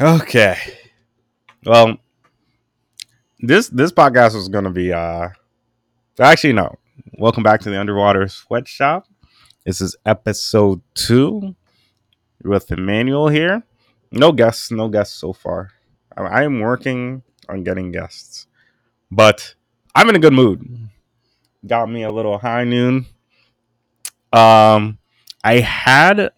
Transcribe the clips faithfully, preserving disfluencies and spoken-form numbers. Okay. Well, this this podcast was going to be... uh, Actually, no. Welcome back to the Underwater Sweatshop. This is episode two with Emmanuel here. No guests. No guests so far. I am working on getting guests. But I'm in a good mood. Got me a little High Noon. Um, I had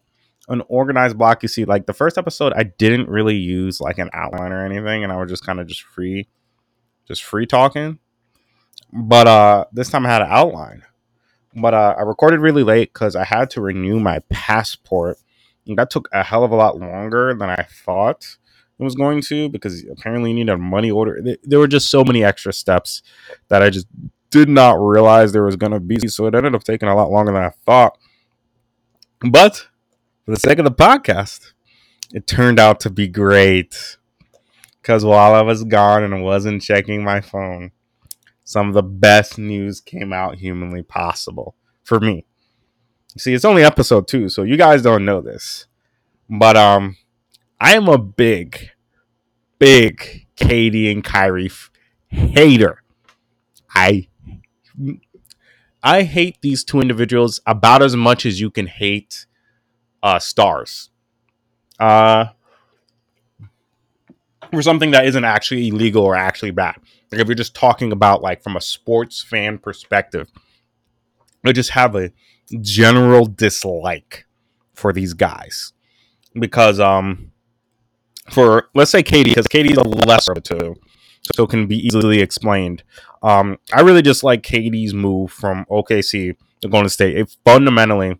an organized block. You see, like the first episode, I didn't really use like an outline or anything, and I was just kind of just free, just free talking. But uh, this time I had an outline. But uh, I recorded really late because I had to renew my passport, and that took a hell of a lot longer than I thought it was going to, because apparently you need a money order. There were just so many extra steps that I just did not realize there was going to be. So it ended up taking a lot longer than I thought. But for the sake of the podcast, it turned out to be great. Because while I was gone and wasn't checking my phone, some of the best news came out humanly possible for me. See, it's only episode two, so you guys don't know this. But um, I am a big, big K D and Kyrie f- hater. I I hate these two individuals about as much as you can hate uh, stars. Uh, for something that isn't actually illegal or actually bad. Like if you're just talking about like from a sports fan perspective, I just have a general dislike for these guys. Because um, for, let's say K D, because K D is the lesser of the two, so it can be easily explained. Um, I really just like K D's move from O K C to Golden State. It fundamentally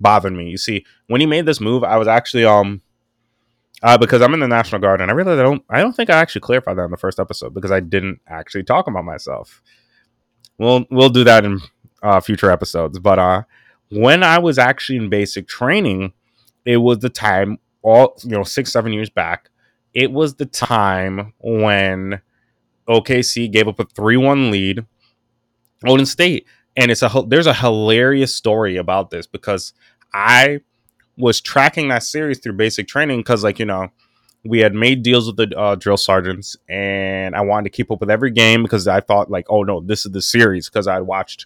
bothered me. You see, when he made this move, I was actually um, uh, because I'm in the National Guard, and I really don't. I don't think I actually clarified that in the first episode because I didn't actually talk about myself. We'll we'll do that in uh, future episodes. But uh, when I was actually in basic training, it was the time all you know six seven years back. It was the time when O K C gave up a three one lead, Golden State. And it's a there's a hilarious story about this because I was tracking that series through basic training because, like, you know, we had made deals with the uh, drill sergeants, and I wanted to keep up with every game because I thought, like, oh, no, this is the series because I watched.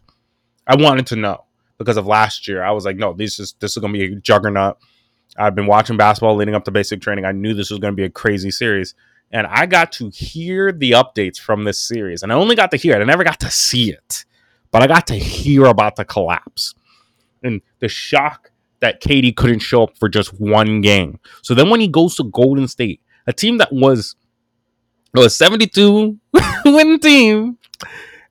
I wanted to know because of last year. I was like, no, this is this is going to be a juggernaut. I've been watching basketball leading up to basic training. I knew this was going to be a crazy series. And I got to hear the updates from this series. And I only got to hear it. I never got to see it. But I got to hear about the collapse and the shock that K D couldn't show up for just one game. So then when he goes to Golden State, a team that was a seventy-two win team,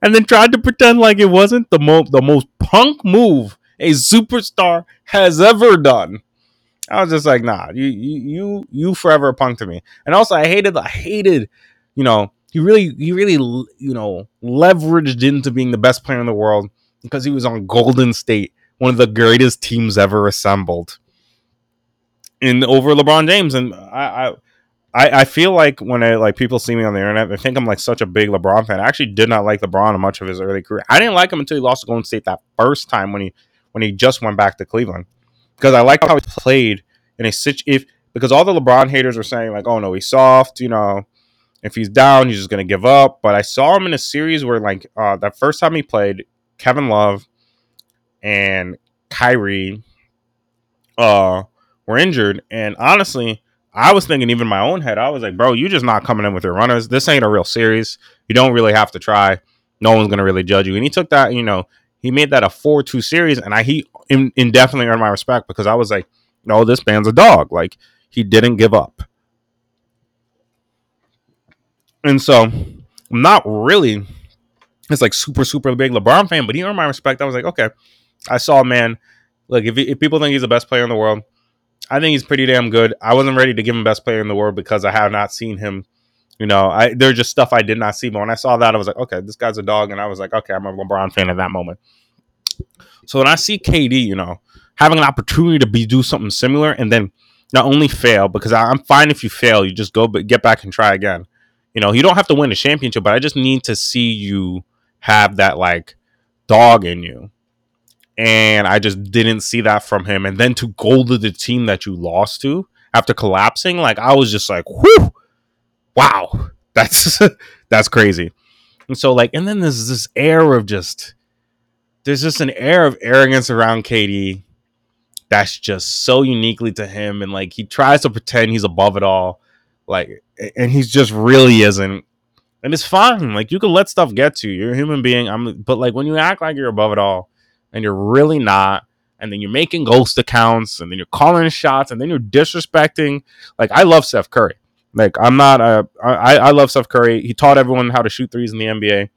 and then tried to pretend like it wasn't the, mo- the most punk move a superstar has ever done. I was just like, nah, you, you, you, you forever punked to me. And also, I hated, I hated, you know, he really, he really, you know, leveraged into being the best player in the world because he was on Golden State, one of the greatest teams ever assembled, in over LeBron James. And I, I, I feel like when I like people see me on the internet, they think I'm like such a big LeBron fan. I actually did not like LeBron in much of his early career. I didn't like him until he lost to Golden State that first time when he, when he just went back to Cleveland. Because I liked how he played in a situ- if because all the LeBron haters were saying like, oh no, he's soft, you know, if he's down, he's just gonna give up. But I saw him in a series where like uh, that first time he played, Kevin Love and Kyrie uh, were injured, and honestly, I was thinking even in my own head, I was like, bro, you just not coming in with your runners. This ain't a real series. You don't really have to try. No one's gonna really judge you. And he took that, you know. He made that a four two series, and I he in, indefinitely earned my respect because I was like, no, this man's a dog. Like, he didn't give up. And so, I'm not really this, like, super, super big LeBron fan, but he earned my respect. I was like, okay, I saw a man. Like, if, if people think he's the best player in the world, I think he's pretty damn good. I wasn't ready to give him best player in the world because I have not seen him. You know, I there's just stuff I did not see. But when I saw that, I was like, okay, this guy's a dog. And I was like, okay, I'm a LeBron fan at that moment. So when I see K D, you know, having an opportunity to be do something similar and then not only fail, because I, I'm fine if you fail, you just go but get back and try again. You know, you don't have to win a championship, but I just need to see you have that, like, dog in you. And I just didn't see that from him. And then to go to the team that you lost to, after collapsing, like I was just like, whew, wow, that's that's crazy. And so like, and then there's this air of just, there's just an air of arrogance around K D that's just so uniquely to him. And like, he tries to pretend he's above it all, like, and he's just really isn't. And it's fine. Like, you can let stuff get to you. You're a human being. I'm, but like when you act like you're above it all and you're really not, and then you're making ghost accounts, and then you're calling shots, and then you're disrespecting. Like, I love Steph Curry. Like, I'm not a, I, I love Steph Curry. He taught everyone how to shoot threes in the N B A.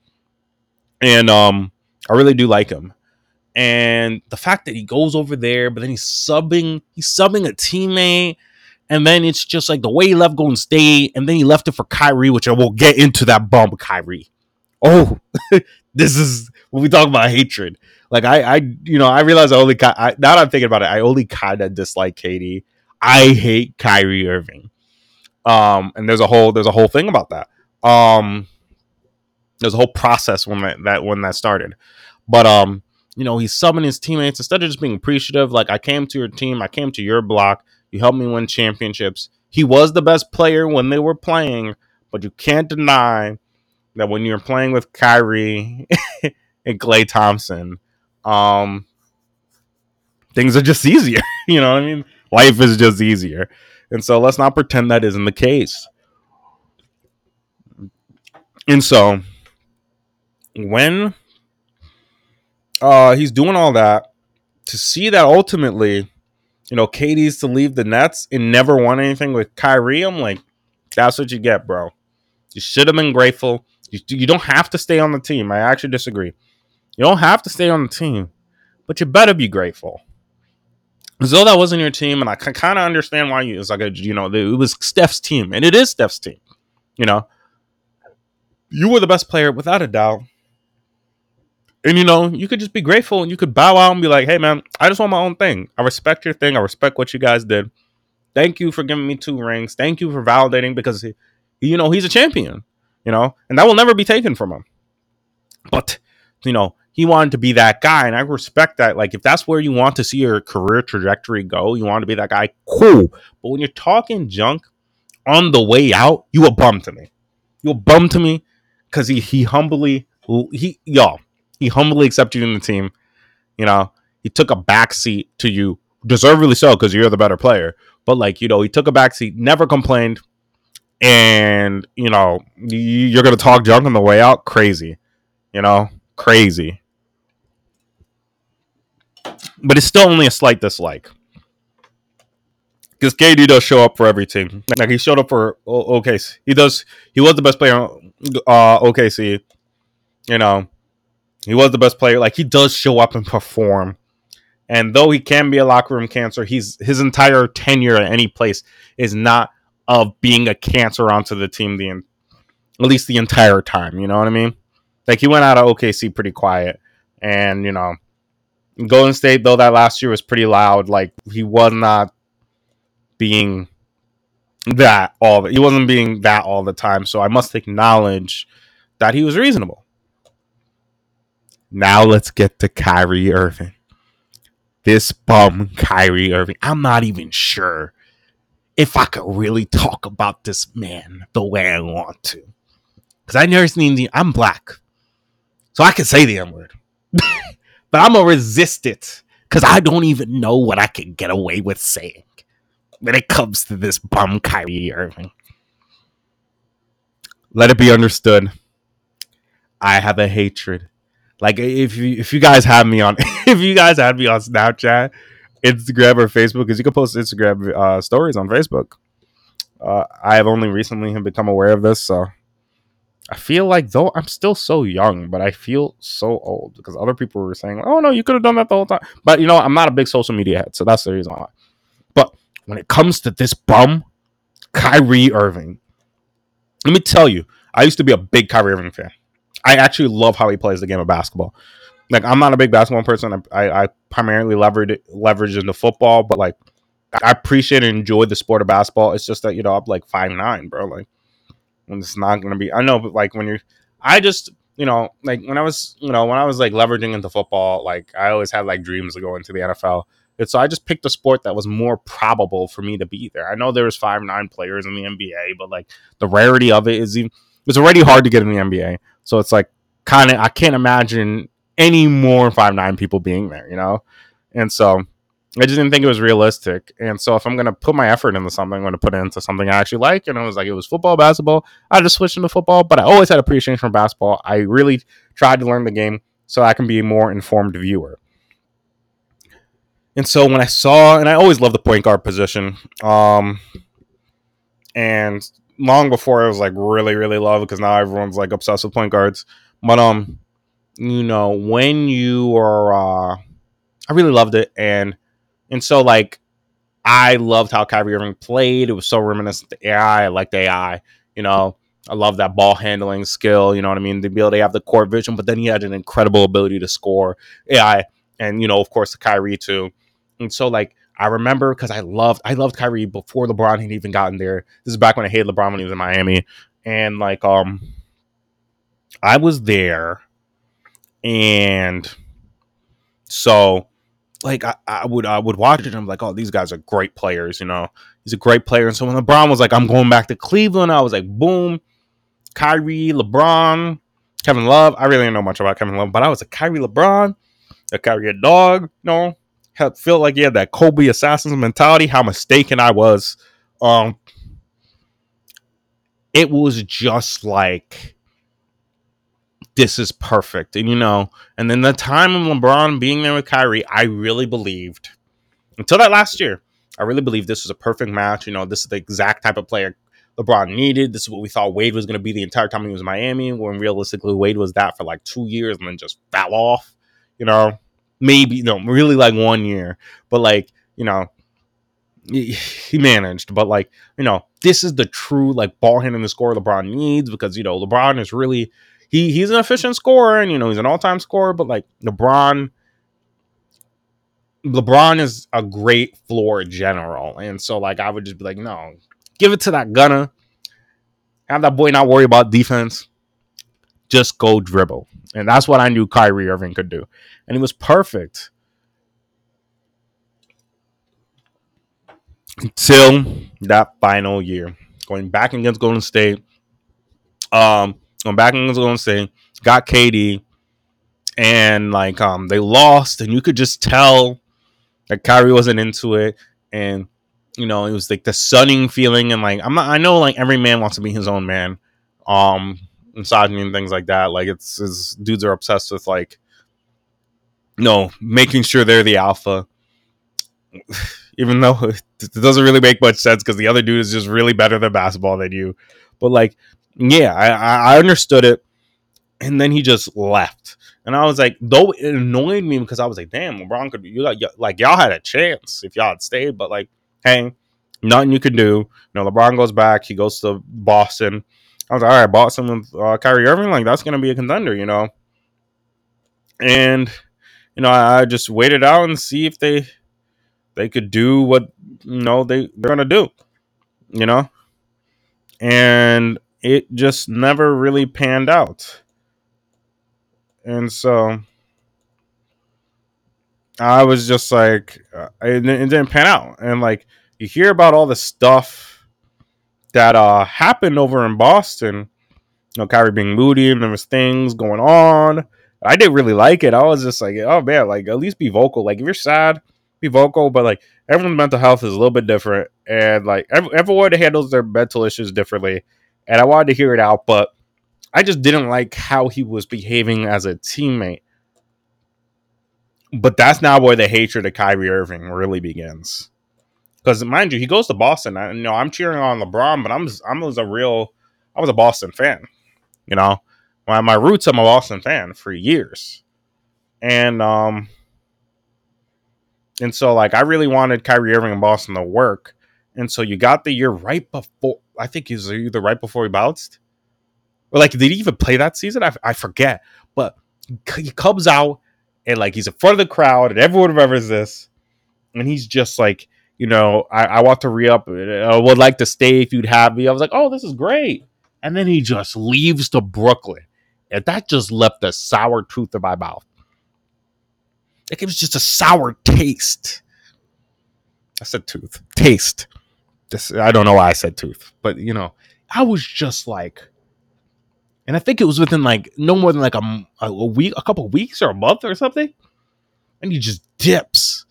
And um, I really do like him. And the fact that he goes over there, but then he's subbing, he's subbing a teammate. And then it's just like the way he left Golden State. And then he left it for Kyrie, which I will get into that bump with Kyrie. Oh, this is when we talk about hatred. Like, I, I you know, I realize I only, I, now that I'm thinking about it, I only kind of dislike K D. I hate Kyrie Irving. Um, and there's a whole, there's a whole thing about that. Um, there's a whole process when that, that, when that started. But, um, you know, he's summoning his teammates instead of just being appreciative. Like, I came to your team. I came to your block. You helped me win championships. He was the best player when they were playing, but you can't deny that when you're playing with Kyrie and Clay Thompson, um, things are just easier. You know what I mean? Life is just easier. And so let's not pretend that isn't the case. And so when uh, he's doing all that, to see that ultimately, you know, K D's to leave the Nets and never won anything with Kyrie, I'm like, that's what you get, bro. You should have been grateful. You, you don't have to stay on the team. I actually disagree. You don't have to stay on the team, but you better be grateful. As though that wasn't your team, and I can kind of understand why you, it's like, a, you know, it was Steph's team, and it is Steph's team. You know, you were the best player without a doubt. And, you know, you could just be grateful and you could bow out and be like, hey, man, I just want my own thing. I respect your thing. I respect what you guys did. Thank you for giving me two rings. Thank you for validating, because, he, you know, he's a champion, you know, and that will never be taken from him. But, you know, he wanted to be that guy, and I respect that. Like, if that's where you want to see your career trajectory go, you want to be that guy, cool. But when you're talking junk on the way out, you a bum to me. You a bum to me because he, he humbly, he y'all, he humbly accepted you in the team. You know, he took a backseat to you, deservedly so, because you're the better player. But, like, you know, he took a backseat, never complained, and, you know, you're going to talk junk on the way out? Crazy. You know, crazy. But it's still only a slight dislike, because K D does show up for every team. Like, he showed up for O K C. He does. He was the best player on uh, O K C. You know, he was the best player. Like, he does show up and perform. And though he can be a locker room cancer, he's his entire tenure at any place is not of being a cancer onto the team the at least the entire time. You know what I mean? Like, he went out of O K C pretty quiet, and you know. Golden State, though, that last year was pretty loud. Like, he was not being that all. The, he wasn't being that all the time. So I must acknowledge that he was reasonable. Now let's get to Kyrie Irving. This bum Kyrie Irving. I'm not even sure if I could really talk about this man the way I want to, because I never seen the. I'm black, so I can say the N word. But I'm going to resist it, because I don't even know what I can get away with saying when it comes to this bum Kyrie Irving. Let it be understood, I have a hatred. Like, if you, if you guys have me on, if you guys had me on Snapchat, Instagram, or Facebook, because you can post Instagram uh, stories on Facebook. Uh, I have only recently become aware of this, so. I feel like, though, I'm still so young, but I feel so old, because other people were saying, oh, no, you could have done that the whole time. But, you know, I'm not a big social media head, so that's the reason why. But when it comes to this bum, Kyrie Irving, let me tell you, I used to be a big Kyrie Irving fan. I actually love how he plays the game of basketball. Like, I'm not a big basketball person. I, I primarily leverage, leverage into football, but, like, I appreciate and enjoy the sport of basketball. It's just that, you know, I'm, like, five nine, bro, like. When it's not going to be, I know, but like when you're, I just, you know, like when I was, you know, when I was like leveraging into football, like I always had like dreams to go into the N F L. And so I just picked a sport that was more probable for me to be there. I know there was five, nine players in the N B A, but like the rarity of it is even, it's already hard to get in the N B A. So it's like kind of, I can't imagine any more five, nine people being there, you know? And so I just didn't think it was realistic. And so if I'm going to put my effort into something, I'm going to put it into something I actually like. And I was like, it was football, basketball. I just switched into football, but I always had appreciation for basketball. I really tried to learn the game so I can be a more informed viewer. And so when I saw, and I always loved the point guard position, um, and long before I was like really, really loved because now everyone's like obsessed with point guards. But um, you know, when you are, uh, I really loved it, and and so like I loved how Kyrie Irving played. It was so reminiscent to A I. I liked A I. You know, I love that ball handling skill. You know what I mean? The ability to have the court vision, but then he had an incredible ability to score. A I, and you know, of course, the Kyrie too. And so, like, I remember because I loved, I loved Kyrie before LeBron had even gotten there. This is back when I hated LeBron when he was in Miami. And, like, um, I was there. And so, like, I, I would I would watch it and I'm like, oh, these guys are great players, you know. He's a great player. And so when LeBron was like, I'm going back to Cleveland, I was like, boom, Kyrie, LeBron, Kevin Love. I really didn't know much about Kevin Love, but I was like, Kyrie, LeBron, a Kyrie, a dog, you know. Feel like he had that Kobe assassins mentality. How mistaken I was. Um, it was just like, this is perfect. And, you know, and then the time of LeBron being there with Kyrie, I really believed, until that last year, I really believed this was a perfect match. You know, this is the exact type of player LeBron needed. This is what we thought Wade was going to be the entire time he was in Miami, when realistically Wade was that for like two years and then just fell off, you know. Maybe, no, really like one year. But, like, you know, he, he managed. But, like, you know, this is the true, like, ball handling the score LeBron needs because, you know, LeBron is really, he he's an efficient scorer and, you know, he's an all-time scorer. But, like, LeBron, LeBron is a great floor general. And so, like, I would just be like, no, give it to that gunner. Have that boy not worry about defense. Just go dribble. And that's what I knew Kyrie Irving could do. And it was perfect. Until that final year. Going back against Golden State. Um, going back against Golden State. Got K D. And, like, um, they lost. And you could just tell that Kyrie wasn't into it. And, you know, it was, like, the sunning feeling. And, like, I'm not, I know, like, every man wants to be his own man. Um... misogyny and things like that. Like, it's, it's dudes are obsessed with, like, no, making sure they're the alpha, even though it doesn't really make much sense because the other dude is just really better than basketball than you. But, like, yeah, I, I understood it. And then he just left. And I was like, though it annoyed me because I was like, damn, LeBron could be, you got, like, y'all had a chance if y'all had stayed, but, like, hey, nothing you could do. You know, LeBron goes back, he goes to Boston. I was like, all right, Boston with uh, Kyrie Irving, like, that's going to be a contender, you know. And, you know, I, I just waited out and see if they they could do what, you know, they, they're going to do, you know. And it just never really panned out. And so I was just like, uh, it, it didn't pan out. And, like, you hear about all the stuff that uh, happened over in Boston. You know, Kyrie being moody and there was things going on. I didn't really like it. I was just like, oh, man, like, at least be vocal. Like, if you're sad, be vocal. But, like, everyone's mental health is a little bit different. And, like, every, everyone handles their mental issues differently. And I wanted to hear it out. But I just didn't like how he was behaving as a teammate. But that's not where the hatred of Kyrie Irving really begins. Because, mind you, he goes to Boston. I, you know, I'm cheering on LeBron, but I'm I was a real, I was a Boston fan. You know, my my roots, I'm a Boston fan for years, and um, and so like I really wanted Kyrie Irving and Boston to work, and so you got the year right before. I think it was either right before he bounced, or like did he even play that season? I I forget, but he comes out and like he's in front of the crowd and everyone remembers this, and he's just like, you know, I, I want to re-up. I would like to stay if you'd have me. I was like, oh, this is great. And then he just leaves to Brooklyn. And that just left a sour tooth in my mouth. Like, it was just a sour taste. I said tooth. Taste. This, I don't know why I said tooth, but you know, I was just like, and I think it was within like no more than like a, a week, a couple of weeks or a month or something. And he just dips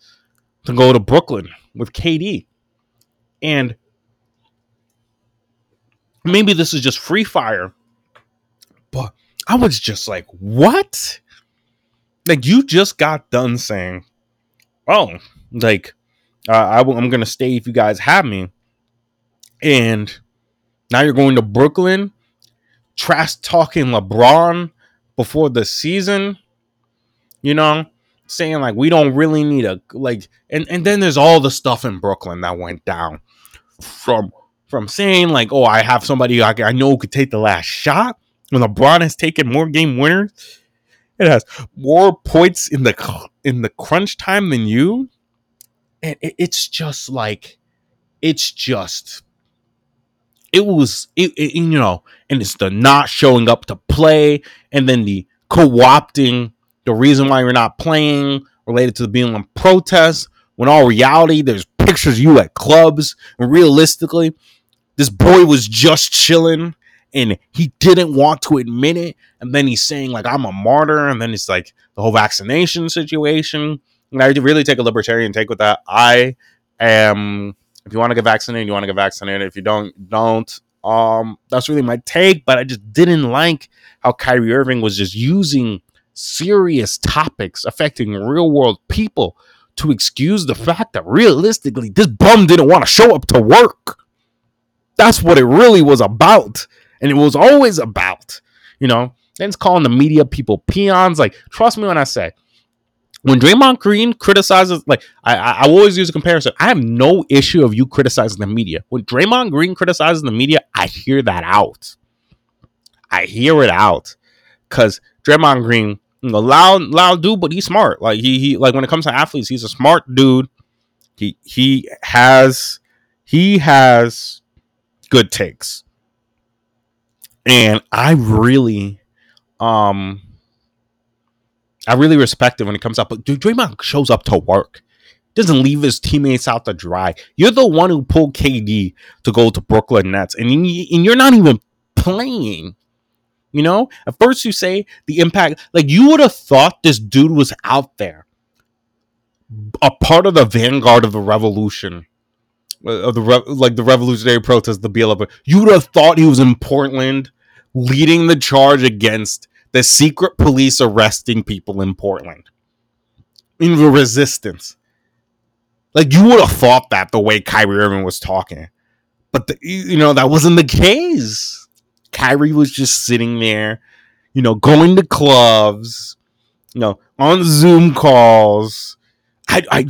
to go to Brooklyn with K D. And maybe this is just free fire, but I was just like, what? Like, you just got done saying, oh, like, uh, I w- I'm going to stay if you guys have me. And now you're going to Brooklyn, trash talking LeBron before the season, you know, saying like, we don't really need a, like, and, and then there's all the stuff in Brooklyn that went down from, from saying like, oh, I have somebody I, I know who could take the last shot when LeBron has taken more game winners. It has more points in the, in the crunch time than you. And it, it's just like, it's just, it was, it, it, you know, and it's the not showing up to play. And then the co-opting the reason why you're not playing related to the being on protest, when all reality, there's pictures of you at clubs. And realistically, this boy was just chilling. And he didn't want to admit it. And then he's saying, like, I'm a martyr. And then it's like the whole vaccination situation. And I really take a libertarian take with that. I am, if you want to get vaccinated, you want to get vaccinated. If you don't, don't. Um, that's really my take. But I just didn't like how Kyrie Irving was just using serious topics affecting real world people to excuse the fact that realistically, this bum didn't want to show up to work. That's what it really was about. And it was always about, you know, then it's calling the media people peons. Like, trust me when I say, when Draymond Green criticizes, like, I, I, I always use a comparison. I have no issue of you criticizing the media. When Draymond Green criticizes the media, I hear that out. I hear it out. Because Draymond Green, you know, loud, loud dude, but he's smart. Like, he, he, like, when it comes to athletes, he's a smart dude. He, he has, he has good takes. And I really, um, I really respect it when it comes up. But dude, Draymond shows up to work. Doesn't leave his teammates out to dry. You're the one who pulled K D to go to Brooklyn Nets. And, and you're not even playing. You know? At first you say the impact. Like, you would have thought this dude was out there. A part of the vanguard of the revolution. Of the re- like the revolutionary protest, the B L M. You would have thought he was in Portland, leading the charge against the secret police arresting people in Portland in the resistance. Like, you would have thought that the way Kyrie Irving was talking, but the, you know, that wasn't the case. Kyrie was just sitting there, you know, going to clubs, you know, on Zoom calls. I, I,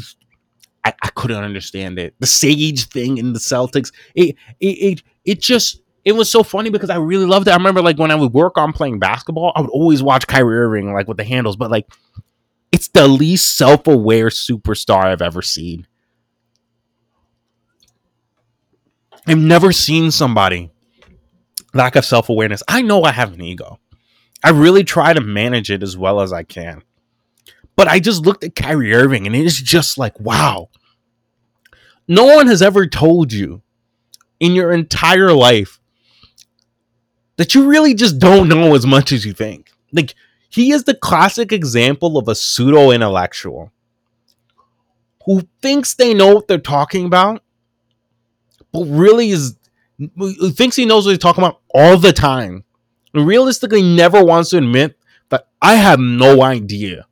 I, I couldn't understand it. The Sage thing in the Celtics, it, it, it, it just. It was so funny because I really loved it. I remember, like, when I would work on playing basketball, I would always watch Kyrie Irving, like, with the handles. But, like, it's the least self-aware superstar I've ever seen. I've never seen somebody lack of self-awareness. I know I have an ego. I really try to manage it as well as I can. But I just looked at Kyrie Irving, and it is just like, wow. No one has ever told you in your entire life that you really just don't know as much as you think. Like, he is the classic example of a pseudo-intellectual who thinks they know what they're talking about, but really is who thinks he knows what he's talking about all the time, and realistically never wants to admit that I have no idea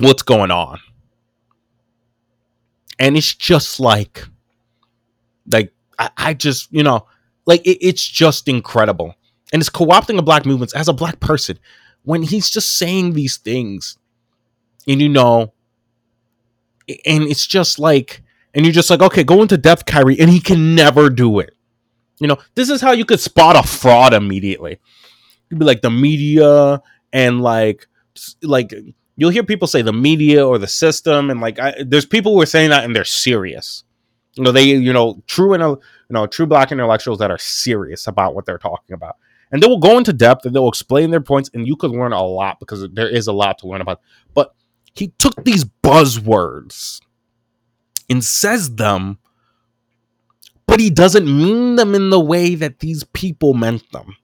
what's going on. And it's just like, like, I, I just, you know, like, it, it's just incredible. And it's co-opting a black movement as a black person. When he's just saying these things, and, you know, and it's just like, and you're just like, okay, go into depth, Kyrie, and he can never do it. You know, this is how you could spot a fraud immediately. You'd be like, the media, and like, like, you'll hear people say the media or the system, and like, I, there's people who are saying that, and they're serious. You know, they, you know, true, and you know, true black intellectuals that are serious about what they're talking about. And they will go into depth and they'll explain their points, and you could learn a lot because there is a lot to learn about. But he took these buzzwords and says them, but he doesn't mean them in the way that these people meant them.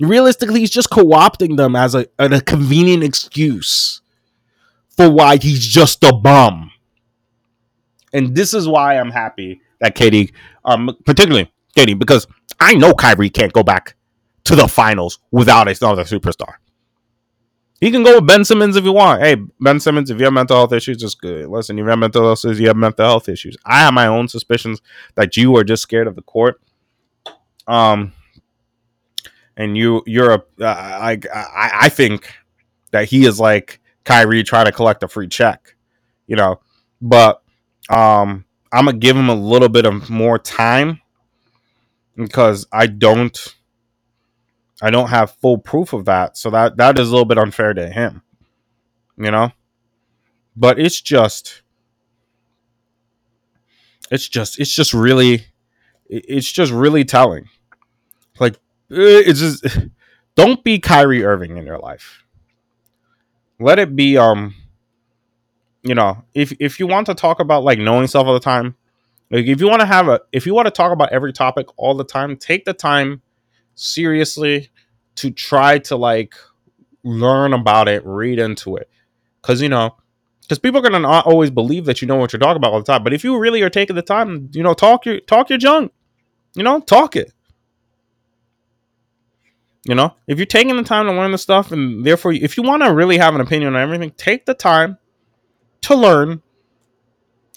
Realistically, he's just co-opting them as a, a convenient excuse for why he's just a bum. And this is why I'm happy that K D, um, particularly K D, because I know Kyrie can't go back to the finals without another superstar. He can go with Ben Simmons if you want. Hey, Ben Simmons, if you have mental health issues, it's good. Listen, if you have mental health issues, you have mental health issues. I have my own suspicions that you are just scared of the court. Um, and you, you're a, uh, I, I, I think that he is like Kyrie trying to collect a free check, you know. But um, I'm gonna give him a little bit of more time because I don't. I don't have full proof of that. So that, that is a little bit unfair to him, you know, but it's just, it's just, it's just really, it's just really telling. Like, it's just, don't be Kyrie Irving in your life. Let it be, um, you know, if, if you want to talk about like knowing stuff all the time, like if you want to have a, if you want to talk about every topic all the time, take the time seriously to try to like learn about it, read into it, because you know, because people are gonna not always believe that you know what you're talking about all the time. But if you really are taking the time, you know, talk your talk your junk, you know, talk it. You know, if you're taking the time to learn the stuff, and therefore, if you want to really have an opinion on everything, take the time to learn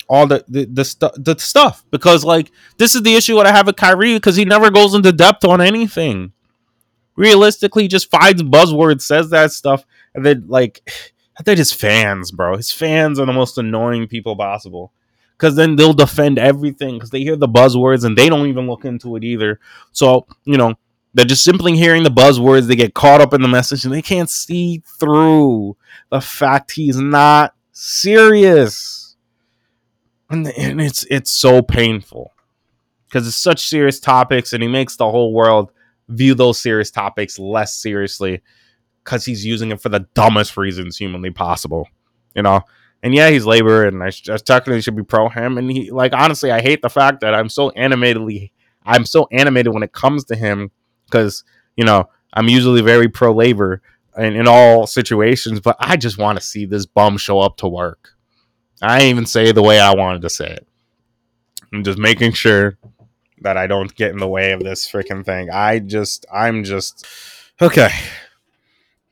all the the the, stu- the stuff, because like this is the issue that I have with Kyrie, because he never goes into depth on anything. Realistically, just finds buzzwords, says that stuff, and then like they're just fans, bro. His fans are the most annoying people possible, because then they'll defend everything because they hear the buzzwords and they don't even look into it either. So you know they're just simply hearing the buzzwords, they get caught up in the message, and they can't see through the fact he's not serious. And it's it's so painful because it's such serious topics, and he makes the whole world view those serious topics less seriously because he's using it for the dumbest reasons humanly possible, you know. And yeah, he's labor, and I, I technically should be pro him. And he, like, honestly, I hate the fact that I'm so animatedly, I'm so animated when it comes to him because you know I'm usually very pro labor in, in all situations, but I just want to see this bum show up to work. I even say the way I wanted to say it. I'm just making sure that I don't get in the way of this freaking thing. I just, I'm just, okay.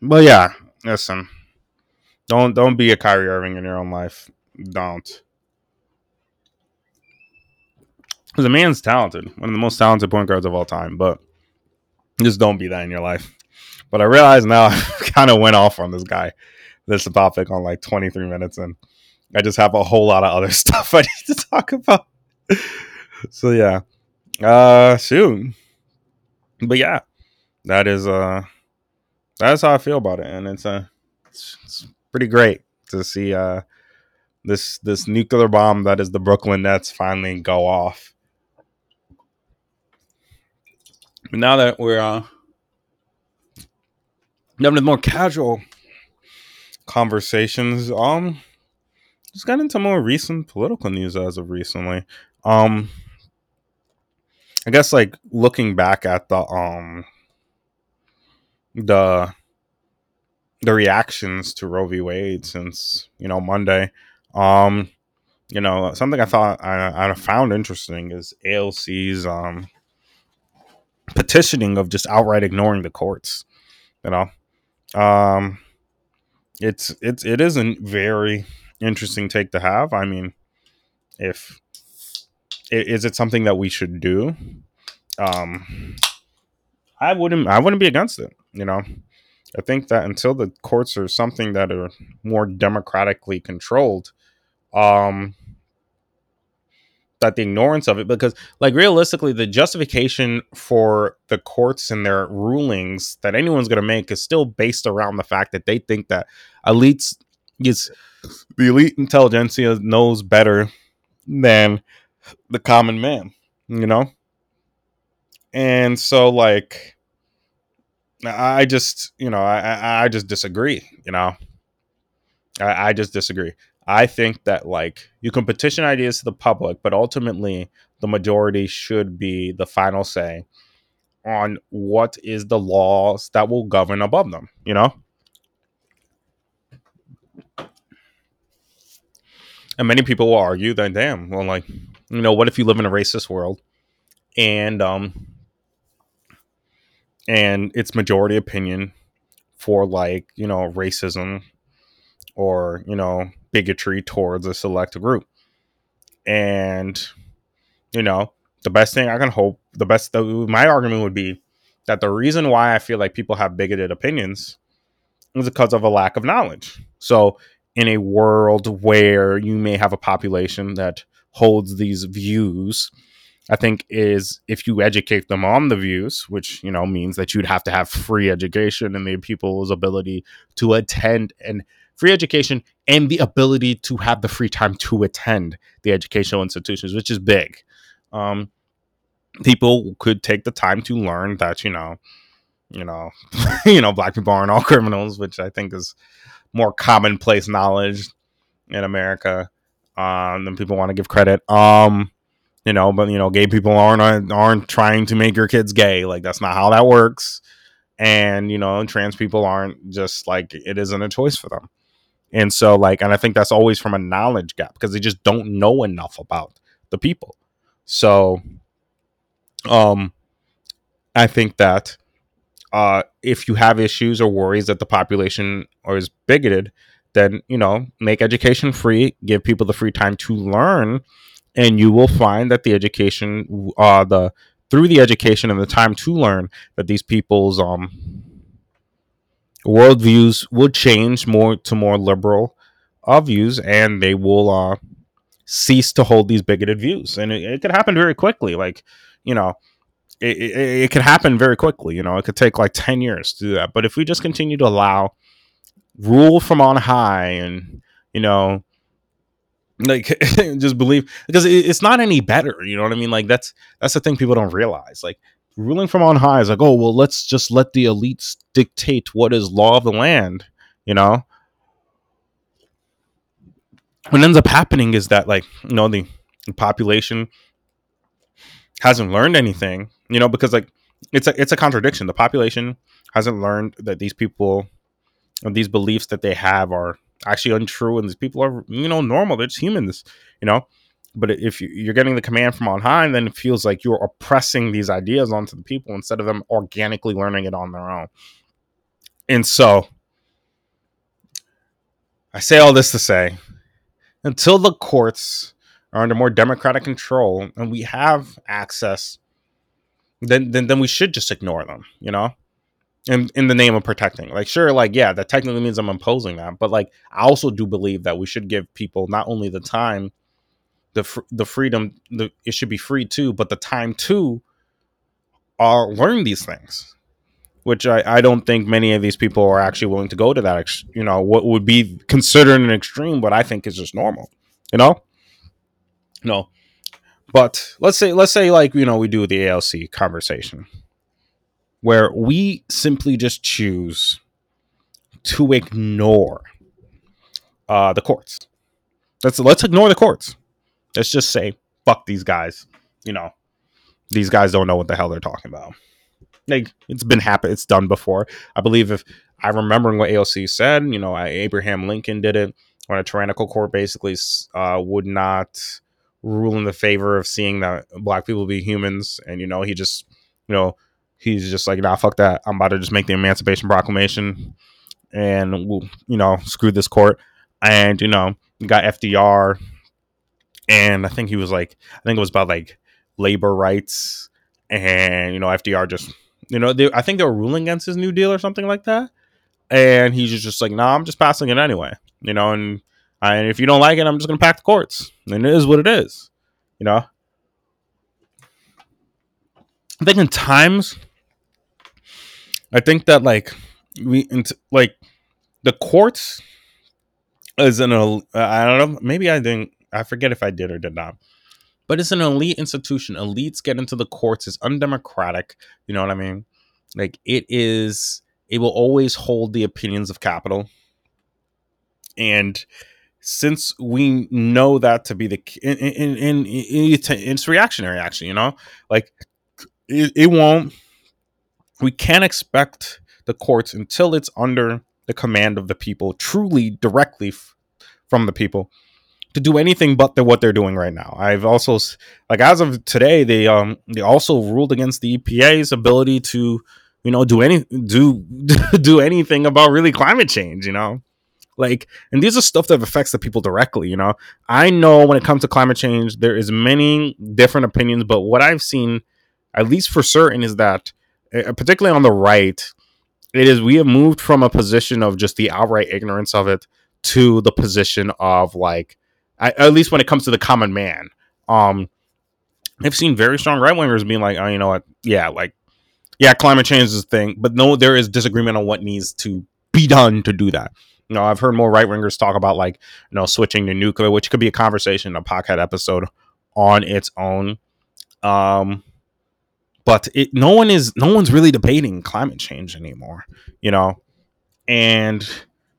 Well, yeah, listen, don't, don't be a Kyrie Irving in your own life. Don't. Because the man's talented, one of the most talented point guards of all time, but just don't be that in your life. But I realize now I kind of went off on this guy, this topic on like twenty-three minutes in. I just have a whole lot of other stuff I need to talk about. So, yeah. Uh, shoot. But, yeah. That is uh, that's how I feel about it. And it's, uh, it's, it's pretty great to see uh, this this nuclear bomb that is the Brooklyn Nets finally go off. But now that we're uh, having more casual conversations, um... just got into more recent political news as of recently. Um, I guess like looking back at the um the the reactions to Roe v. Wade since you know Monday. Um, you know something I thought I, I found interesting is A O C's um petitioning of just outright ignoring the courts. You know, um, it's it's it isn't very. Interesting take to have. I mean, if is it something that we should do? Um, I wouldn't. I wouldn't be against it. You know, I think that until the courts are something that are more democratically controlled, um, that the ignorance of it, because like realistically, the justification for the courts and their rulings that anyone's going to make is still based around the fact that they think that elites. It's the elite intelligentsia knows better than the common man, you know? And so like, I just, you know, I, I just disagree, you know, I, I just disagree. I think that, like, you can petition ideas to the public, but ultimately the majority should be the final say on what is the laws that will govern above them, you know? And many people will argue that, damn, well, like, you know, what if you live in a racist world and um, and it's majority opinion for, like, you know, racism or, you know, bigotry towards a select group. And, you know, the best thing I can hope, the best, the, my argument would be that the reason why I feel like people have bigoted opinions is because of a lack of knowledge. So in a world where you may have a population that holds these views, I think is if you educate them on the views, which, you know, means that you'd have to have free education and the people's ability to attend and free education and the ability to have the free time to attend the educational institutions, which is big. Um, people could take the time to learn that, you know, you know, you know, black people aren't all criminals, which I think is more commonplace knowledge in America um, than people want to give credit. Um, you know, but, you know, gay people aren't aren't trying to make your kids gay. Like, that's not how that works. And, you know, trans people aren't just like, it isn't a choice for them. And so, like, and I think that's always from a knowledge gap because they just don't know enough about the people. So, um, I think that uh, if you have issues or worries that the population is bigoted, then, you know, make education free, give people the free time to learn, and you will find that the education, uh, the through the education and the time to learn, that these people's um worldviews will change more to more liberal uh, views, and they will uh, cease to hold these bigoted views. And it, it could happen very quickly. Like, you know, it, it, it could happen very quickly. You know, it could take like ten years to do that. But if we just continue to allow rule from on high and, you know, like just believe, because it, it's not any better. You know what I mean? Like, that's that's the thing people don't realize. Like, ruling from on high is like, oh, well, let's just let the elites dictate what is law of the land, you know? What ends up happening is that, like, you know, the, the population hasn't learned anything, you know, because, like, it's a, it's a contradiction. The population hasn't learned that these people, or these beliefs that they have are actually untrue, and these people are, you know, normal. They're just humans, you know? But if you're getting the command from on high, then it feels like you're oppressing these ideas onto the people instead of them organically learning it on their own. And so I say all this to say, until the courts are under more democratic control and we have access, then then, then we should just ignore them, you know, in, in the name of protecting. Like, sure, like, yeah, that technically means I'm imposing that. But, like, I also do believe that we should give people not only the time, The fr- the freedom, the, it should be free too, but the time to uh, learn these things, which I, I don't think many of these people are actually willing to go to that, ex- you know, what would be considered an extreme, but I think is just normal, you know? No. But let's say, let's say like, you know, we do the A L C conversation where we simply just choose to ignore uh, the courts. Let's, let's ignore the courts. Let's just say, fuck these guys. You know, these guys don't know what the hell they're talking about. Like, it's been happened. It's done before. I believe if I remember what A O C said, you know, I, Abraham Lincoln did it when a tyrannical court basically uh, would not rule in the favor of seeing that black people be humans. And, you know, he just, you know, he's just like, nah, fuck that. I'm about to just make the Emancipation Proclamation and, we'll, you know, screw this court. And, you know, you got F D R. And I think he was like, I think it was about like labor rights, and, you know, F D R just, you know, they, I think they were ruling against his New Deal or something like that. And he's just, just like, nah, I'm just passing it anyway, you know, and, and if you don't like it, I'm just going to pack the courts, and it is what it is, you know. I think in times, I think that like we, like the courts is an, I don't know, maybe I didn't. I forget if I did or did not, but it's an elite institution. Elites get into the courts. It's undemocratic. You know what I mean? Like, it is, it will always hold the opinions of capital. And since we know that to be the in in, in, in it's reactionary action, you know, like it, it won't. We can't expect the courts until it's under the command of the people, truly directly f- from the people, to do anything but the, what they're doing right now. I've also, like as of today, they um they also ruled against the E P A's ability to, you know, do any do do anything about really climate change, you know, like, and these are stuff that affects the people directly. You know, I know when it comes to climate change, there is many different opinions, but what I've seen, at least for certain, is that particularly on the right, it is we have moved from a position of just the outright ignorance of it to the position of like, I, at least when it comes to the common man, um, I've seen very strong right wingers being like, oh, you know what? Yeah, like, yeah, climate change is a thing. But no, there is disagreement on what needs to be done to do that. You know, I've heard more right wingers talk about like, you know, switching to nuclear, which could be a conversation, a podcast episode on its own. Um, but it, no one is no one's really debating climate change anymore, you know, and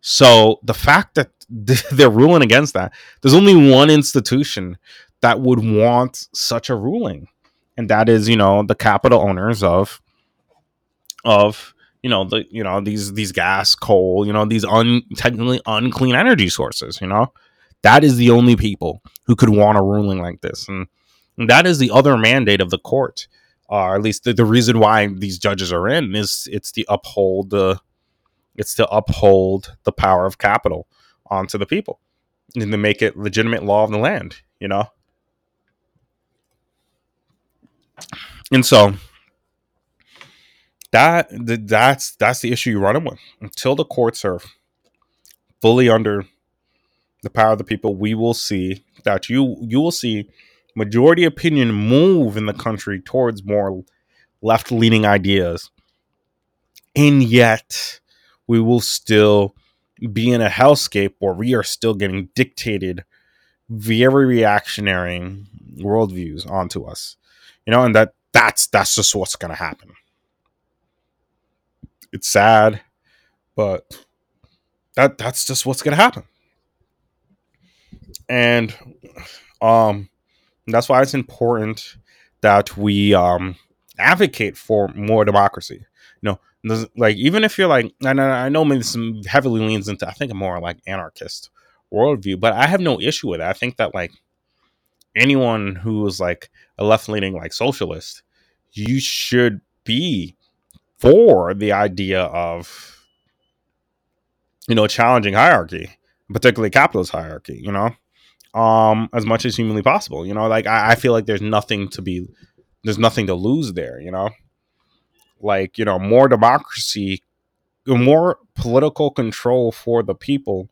so the fact that they're ruling against that, there's only one institution that would want such a ruling, and that is, you know, the capital owners of of you know the you know these these gas, coal, you know, these un technically unclean energy sources. You know, that is the only people who could want a ruling like this, and, and that is the other mandate of the court, or uh, at least the, the reason why these judges are in is it's to uphold the uh, It's to uphold the power of capital onto the people and to make it legitimate law of the land, you know? And so that that's that's the issue you're running with. Until the courts are fully under the power of the people, we will see that you you will see majority opinion move in the country towards more left-leaning ideas. And yet we will still be in a hellscape where we are still getting dictated very reactionary worldviews onto us, you know, and that that's, that's just what's going to happen. It's sad, but that that's just what's going to happen. And, um, that's why it's important that we, um, advocate for more democracy, you know. Like, even if you're like, and I know this heavily leans into, I think, a more like anarchist worldview, but I have no issue with it. I think that like anyone who is like a left leaning like socialist, you should be for the idea of, you know, challenging hierarchy, particularly capitalist hierarchy, you know, um, as much as humanly possible. You know, like I, I feel like there's nothing to be, there's nothing to lose there, you know. Like, you know, more democracy, more political control for the people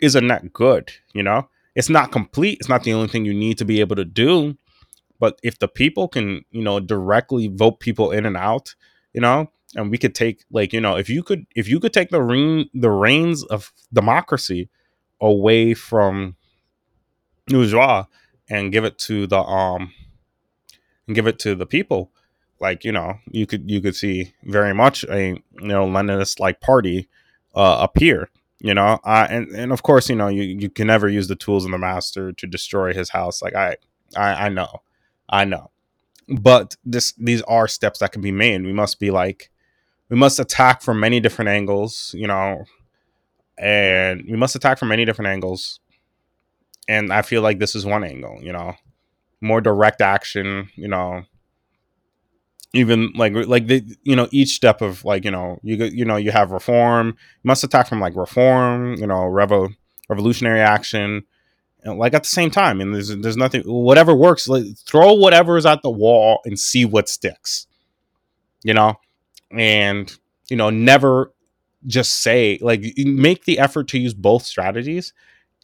is a net good, you know? It's not complete. It's not the only thing you need to be able to do. But if the people can, you know, directly vote people in and out, you know, and we could take like, you know, if you could if you could take the rein, the reins of democracy away from bourgeois and give it to the um and give it to the people. Like, you know, you could you could see very much a, you know, Leninist like party uh, appear, you know, uh, and, and of course, you know, you, you can never use the tools of the master to destroy his house. Like, I I, I know, I know. But this these are steps that can be made. We must be like we must attack from many different angles, you know, and we must attack from many different angles. And I feel like this is one angle, you know, more direct action, you know. Even like like the you know each step of like you know you you know you have reform, you must attack from like reform, you know, revo revolutionary action, and like at the same time, and there's there's nothing, whatever works, like throw whatever is at the wall and see what sticks, you know, and you know never just say like make the effort to use both strategies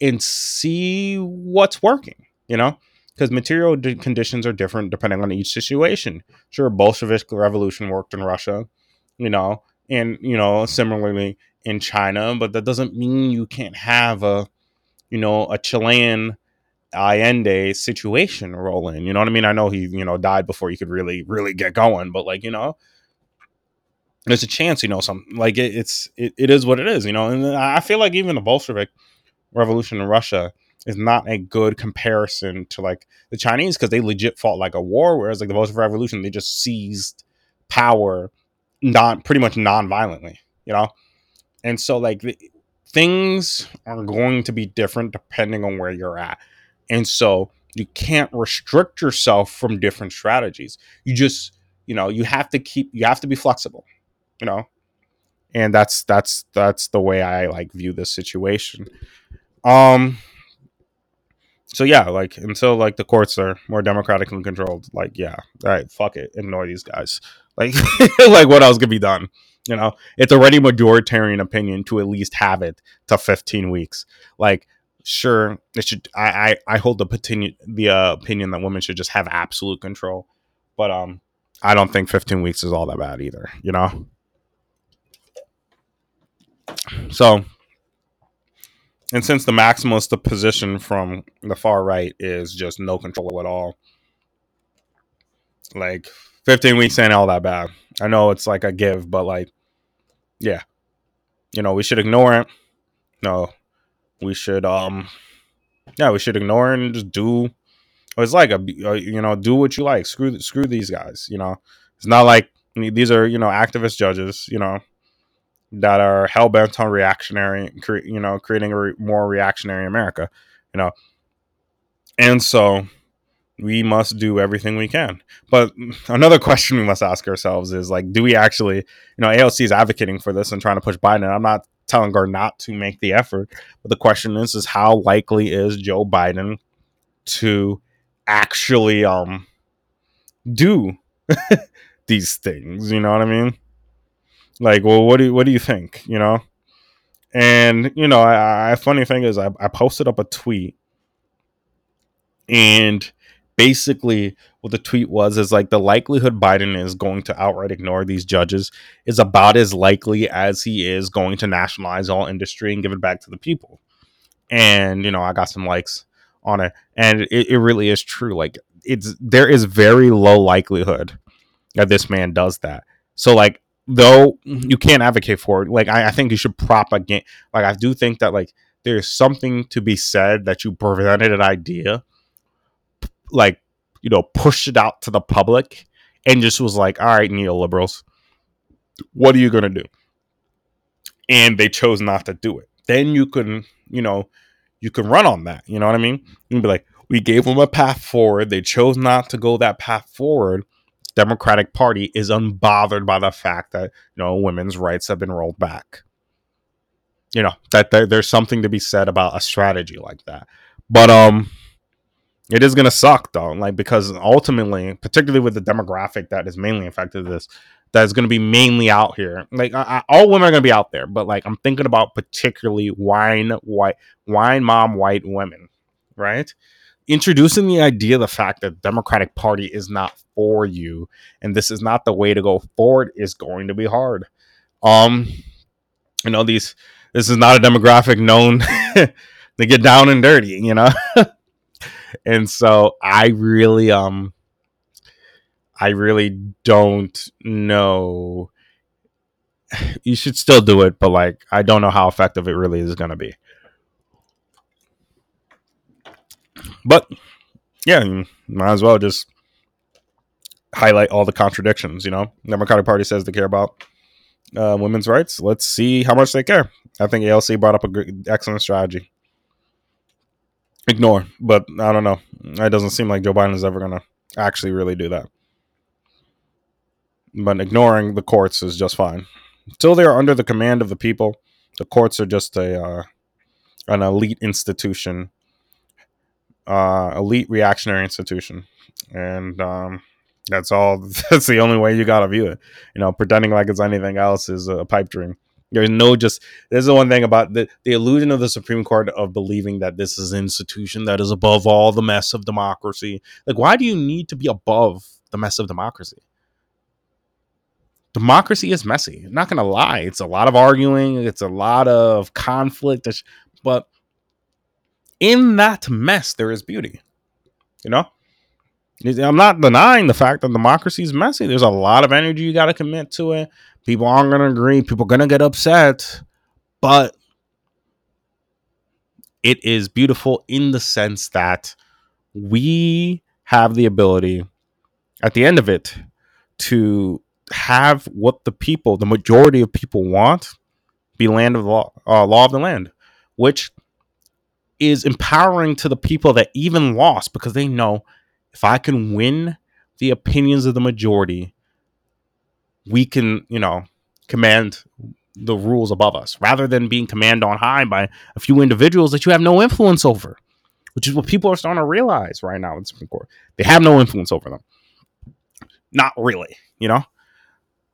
and see what's working, you know. Because material d- conditions are different depending on each situation. Sure, Bolshevik Revolution worked in Russia, you know, and, you know, similarly in China. But that doesn't mean you can't have a, you know, a Chilean Allende situation roll in. You know what I mean? I know he, you know, died before you could really, really get going. But, like, you know, there's a chance, you know, some like it, it's it, it is what it is, you know. And I feel like even the Bolshevik revolution in Russia is not a good comparison to like the Chinese, because they legit fought like a war, whereas like the Bolshevik Revolution, they just seized power non pretty much non-violently, you know? And so like the, things are going to be different depending on where you're at. And so you can't restrict yourself from different strategies. You just, you know, you have to keep, you have to be flexible, you know? And that's, that's, that's the way I like view this situation. Um, so yeah, like until like the courts are more democratically controlled, like, yeah, all right, fuck it. Ignore these guys. Like, like what else could be done? You know, it's already majoritarian opinion to at least have it to fifteen weeks. Like, sure, it should, I, I, I hold the opinion, the uh, opinion that women should just have absolute control, but, um, I don't think fifteen weeks is all that bad either, you know? So, and since the maximalist the position from the far right is just no control at all, like fifteen weeks ain't all that bad. I know it's like a give, but like, yeah, you know, we should ignore it. No, we should, um, yeah, we should ignore it and just do. It's like a, you know, do what you like. Screw, screw these guys. You know, it's not like, I mean, these are, you know, activist judges, you know, that are hell bent on reactionary, cre- you know, creating a re- more reactionary America, you know, and so we must do everything we can. But another question we must ask ourselves is like, do we actually, you know, A O C is advocating for this and trying to push Biden. I'm not telling her not to make the effort, but the question is, is how likely is Joe Biden to actually um do these things? You know what I mean? Like, well, what do you, what do you think? You know, and you know, I, I funny thing is, I, I posted up a tweet, and basically, what the tweet was is like the likelihood Biden is going to outright ignore these judges is about as likely as he is going to nationalize all industry and give it back to the people. And you know, I got some likes on it, and it, it really is true. Like, it's there is very low likelihood that this man does that. So, like. Though you can't advocate for it, like I, I think you should propagate. Like I do think that like there's something to be said that you presented an idea, p- like you know, pushed it out to the public, and just was like, "All right, neoliberals, what are you gonna do?" And they chose not to do it. Then you can, you know, you can run on that. You know what I mean? You can be like, "We gave them a path forward. They chose not to go that path forward." Democratic Party is unbothered by the fact that, you know, women's rights have been rolled back. You know, that there, there's something to be said about a strategy like that. But um, it is going to suck, though, like, because ultimately, particularly with the demographic that is mainly affected this, that is going to be mainly out here. Like, I, I, all women are going to be out there. But, like, I'm thinking about particularly wine, white, wine mom, white women, right? Introducing the idea, the fact that the Democratic Party is not for you, and this is not the way to go forward, is going to be hard. Um, you know, these this is not a demographic known to get down and dirty, you know. And so I really, um, I really don't know. You should still do it, but like, I don't know how effective it really is going to be. But yeah, you might as well just highlight all the contradictions, you know. Democratic Party says they care about uh, women's rights. Let's see how much they care. I think A L C brought up a good, excellent strategy. Ignore, but I don't know. It doesn't seem like Joe Biden is ever going to actually really do that. But ignoring the courts is just fine. Until they are under the command of the people, the courts are just a uh, an elite institution. Uh, elite reactionary institution, and um, that's all. That's the only way you gotta view it. You know, pretending like it's anything else is a pipe dream. There's no just. There's the one thing about the the illusion of the Supreme Court of believing that this is an institution that is above all the mess of democracy. Like, why do you need to be above the mess of democracy? Democracy is messy. I'm not gonna lie. It's a lot of arguing. It's a lot of conflict. But in that mess, there is beauty, you know? I'm not denying the fact that democracy is messy. There's a lot of energy you got to commit to it. People aren't going to agree. People are going to get upset. But it is beautiful in the sense that we have the ability at the end of it to have what the people, the majority of people want, be land of the law, uh, law of the land, which is empowering to the people that even lost, because they know if I can win the opinions of the majority, we can, you know, command the rules above us rather than being commanded on high by a few individuals that you have no influence over, which is what people are starting to realize right now in the Supreme Court. They have no influence over them. Not really, you know,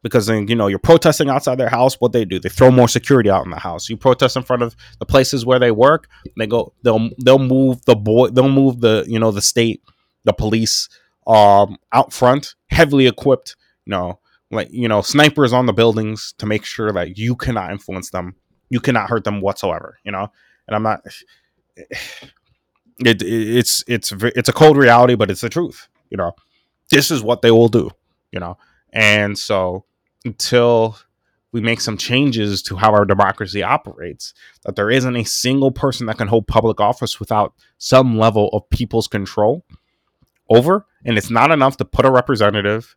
because then, you know, you're protesting outside their house. What they do, they throw more security out in the house. You protest in front of the places where they work. They go, they'll, they'll move the boy, they'll move the, you know, the state, the police um, out front, heavily equipped, you know, like, you know, snipers on the buildings to make sure that you cannot influence them. You cannot hurt them whatsoever, you know, and I'm not, it, it's, it's, it's a cold reality, but it's the truth, you know. This is what they will do, you know, and so until we make some changes to how our democracy operates, that there isn't a single person that can hold public office without some level of people's control over. And it's not enough to put a representative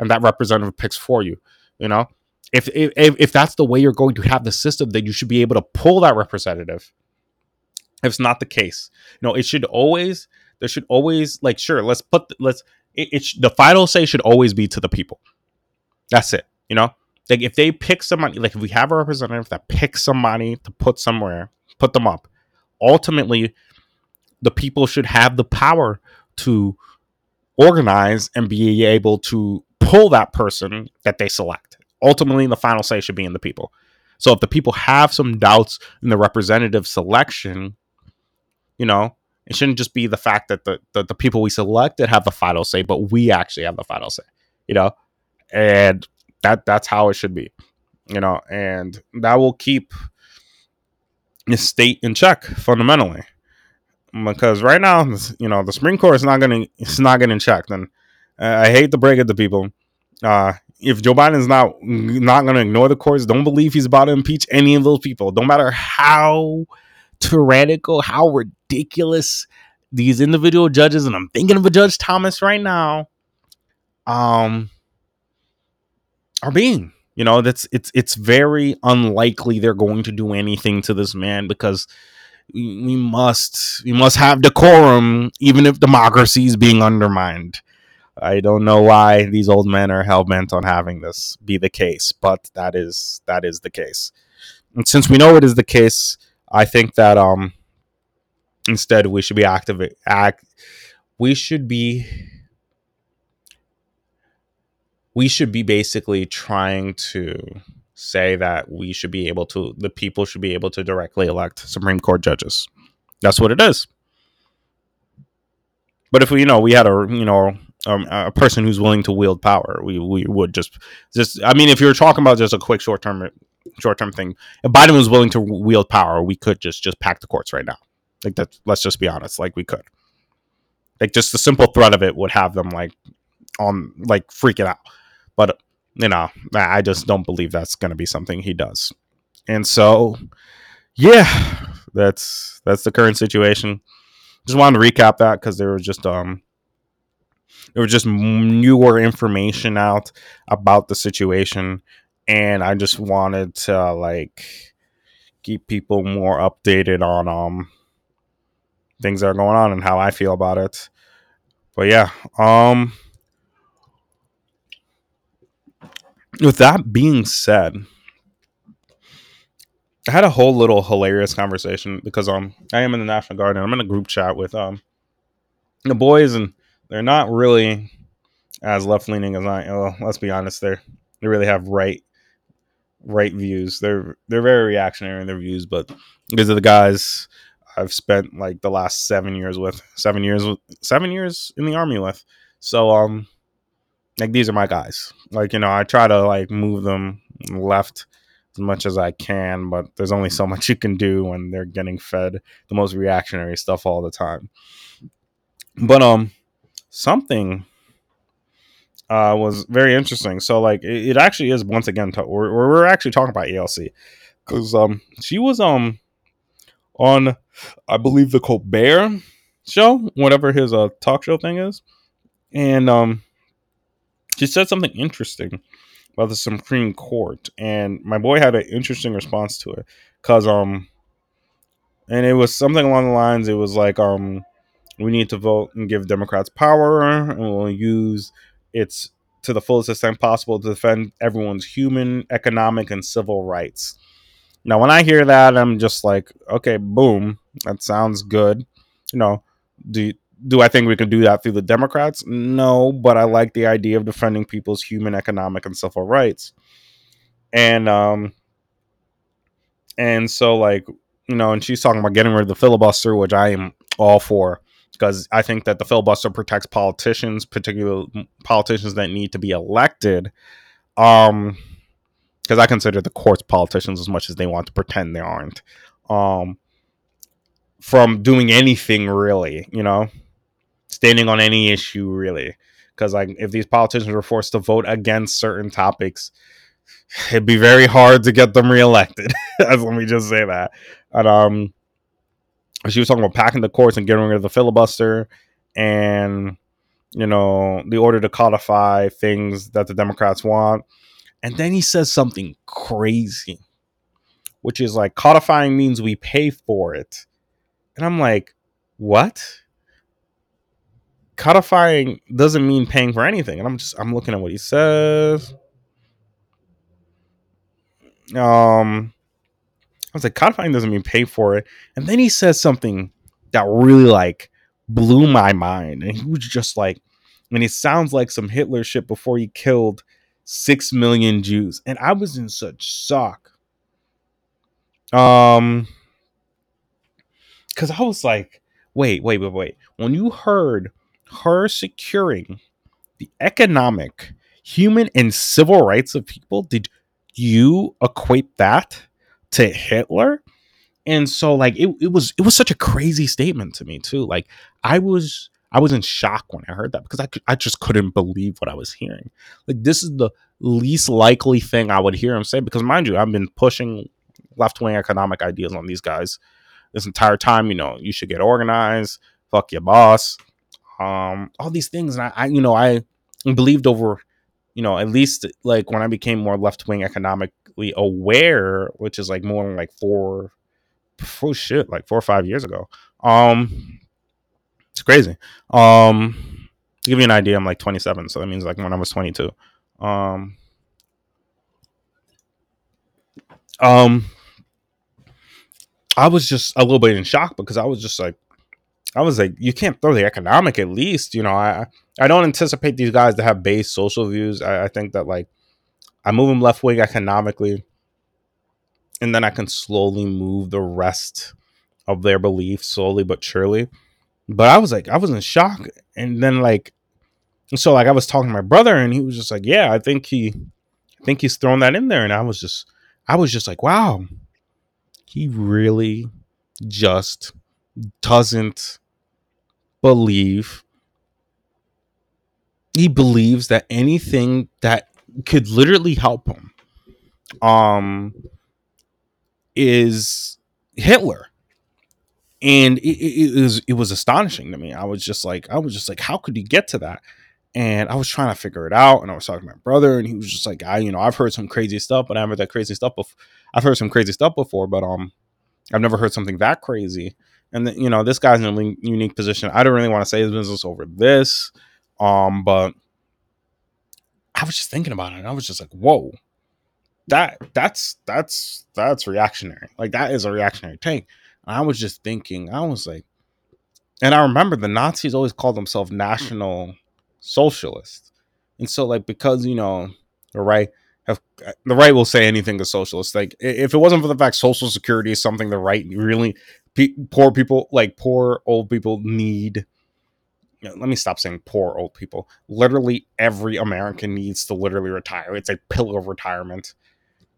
and that representative picks for you. You know, if, if, if that's the way you're going to have the system, then you should be able to pull that representative. If it's not the case, you know, it should always, there should always like, sure, let's put, let's, It, it the final say should always be to the people. That's it. You know, like if they pick somebody, like if we have a representative that picks somebody to put somewhere, put them up, ultimately, the people should have the power to organize and be able to pull that person that they select. Ultimately, the final say should be in the people. So if the people have some doubts in the representative selection, you know, it shouldn't just be the fact that the, the, the people we selected have the final say, but we actually have the final say, you know, and that that's how it should be, you know, and that will keep the state in check fundamentally, because right now, you know, the Supreme Court is not going to, it's not getting checked. And I hate to break it to people. Uh, if Joe Biden is not, not going to ignore the courts, don't believe he's about to impeach any of those people. Don't matter how tyrannical, how ridiculous these individual judges, and I'm thinking of a Judge Thomas right now, um are being, you know, that's it's it's very unlikely they're going to do anything to this man, because we, we must we must have decorum even if democracy is being undermined. I don't know why these old men are hell-bent on having this be the case, but that is that is the case. And since we know it is the case, I think that um, instead we should be active. Act, we should be. We should be basically trying to say that we should be able to. The people should be able to directly elect Supreme Court judges. That's what it is. But if we, you know, we had a, you know, um, a person who's willing to wield power, we we would just just. I mean, if you're talking about just a quick short term. short-term thing, if Biden was willing to wield power, we could just just pack the courts right now. Like that, let's just be honest, like we could, like just the simple threat of it would have them like on like freaking out. But you know, I just don't believe that's going to be something he does. And so yeah, that's that's the current situation. Just wanted to recap that because there was just um there was just newer information out about the situation. And I just wanted to uh, like keep people more updated on um things that are going on and how I feel about it. But yeah, um, with that being said, I had a whole little hilarious conversation because um I am in the National Guard and I'm in a group chat with um the boys, and they're not really as left leaning as I. Well, let's be honest, they they really have right. right views. They're they're very reactionary in their views, but these are the guys I've spent like the last seven years with seven years with seven years in the army with. So um like these are my guys, like, you know, I try to like move them left as much as I can, but there's only so much you can do when they're getting fed the most reactionary stuff all the time. But um something Uh, was very interesting. So like it, it actually is once again t- we're, we're actually talking about A O C, because um she was um on, I believe, the Colbert Show, whatever his uh, talk show thing is. And um, she said something interesting about the Supreme Court. And my boy had an interesting response to it. Because, um, and it was something along the lines, it was like, um, we need to vote and give Democrats power, and we'll use its to the fullest extent possible to defend everyone's human, economic, and civil rights. Now, when I hear that, I'm just like, okay, boom, that sounds good. You know, do do I think we can do that through the Democrats? No, but I like the idea of defending people's human, economic, and civil rights. And um, and so, like, you know, and she's talking about getting rid of the filibuster, which I am all for, because I think that the filibuster protects politicians, particularly politicians that need to be elected. Um, because I consider the courts politicians as much as they want to pretend they aren't, um, from doing anything really, you know, standing on any issue really. Because like, if these politicians were forced to vote against certain topics, it'd be very hard to get them reelected. Let me just say that. And um, she was talking about packing the courts and getting rid of the filibuster, and, you know, the order to codify things that the Democrats want. And then he says something crazy, which is like, codifying means we pay for it. And I'm like, what? Codifying doesn't mean paying for anything. And I'm just, I'm looking at what he says. Um... I was like, codifying doesn't mean pay for it. And then he says something that really, like, blew my mind. And he was just like, I mean, it sounds like some Hitler shit before he killed six million Jews. And I was in such shock. Um, because I was like, wait, wait, wait, wait. When you heard her securing the economic, human, and civil rights of people, did you equate that to Hitler? And so like it, it was it was such a crazy statement to me too. Like I was I was in shock when I heard that, because I could, I just couldn't believe what I was hearing. Like, this is the least likely thing I would hear him say, because mind you, I've been pushing left-wing economic ideas on these guys this entire time. You know, you should get organized, fuck your boss, um all these things. And I, I you know I believed over, you know, at least like when I became more left-wing economic aware, which is like more than like four oh shit like four or five years ago. Um it's crazy. Um to give you an idea, I'm like twenty-seven, so that means like when I was twenty-two. Um um I was just a little bit in shock, because I was just like I was like you can't throw the economic, at least, you know. I I don't anticipate these guys to have base social views. I, I think that like I move them left wing economically, and then I can slowly move the rest of their beliefs, slowly but surely. But I was like, I was in shock. And then like, so like I was talking to my brother, and he was just like, yeah, I think he, I think he's thrown that in there. And I was just, I was just like, wow, he really just doesn't believe. He believes that anything that could literally help him um is Hitler. And it, it, it was it was astonishing to me. I was just like I was just like how could he get to that? And I was trying to figure it out, and I was talking to my brother, and he was just like, I you know I've heard some crazy stuff, but I haven't heard that crazy stuff before. I've heard some crazy stuff before but um I've never heard something that crazy. And the, you know this guy's in a unique position. I don't really want to say his business over this, um but I was just thinking about it, and I was just like, whoa, that that's that's that's reactionary. Like, that is a reactionary take. And I was just thinking, I was like, and I remember the Nazis always called themselves National Socialists. And so like, because, you know, the right have the right will say anything to socialists. Like, if it wasn't for the fact Social Security is something the right really pe- poor people, like poor old people need. Let me stop saying poor old people. Literally every American needs to literally retire. It's a pillar of retirement.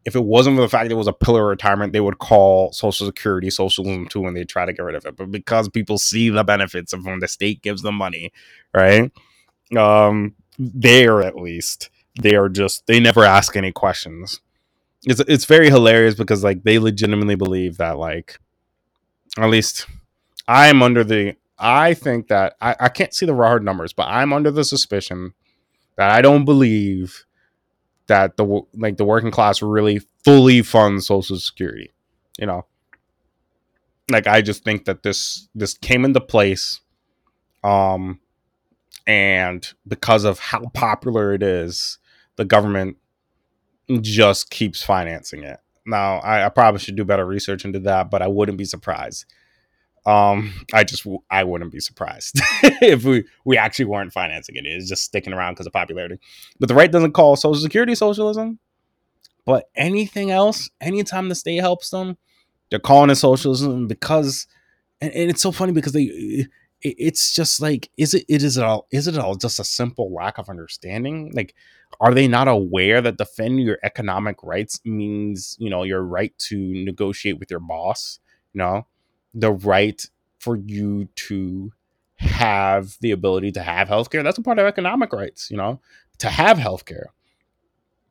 If it wasn't for the fact that it was a pillar of retirement, they would call Social Security socialism too, and they try to get rid of it. But because people see the benefits of when the state gives them money, right? Um, there, at least, they are just, they never ask any questions. It's, it's very hilarious, because like, they legitimately believe that like, at least I'm under the, I think that, I, I can't see the hard numbers, but I'm under the suspicion that I don't believe that the like the working class really fully funds Social Security. You know, like I just think that this this came into place, um, and because of how popular it is, the government just keeps financing it. Now, I, I probably should do better research into that, but I wouldn't be surprised. Um, I just I wouldn't be surprised if we, we actually weren't financing it. It's just sticking around because of popularity. But the right doesn't call Social Security socialism. But anything else, anytime the state helps them, they're calling it socialism because, and, and it's so funny because they, it, it's just like, is it, it is it all, is it all just a simple lack of understanding? Like, are they not aware that defend your economic rights means, you know, your right to negotiate with your boss, you know? The right for you to have the ability to have healthcare. That's a part of economic rights, you know, to have healthcare,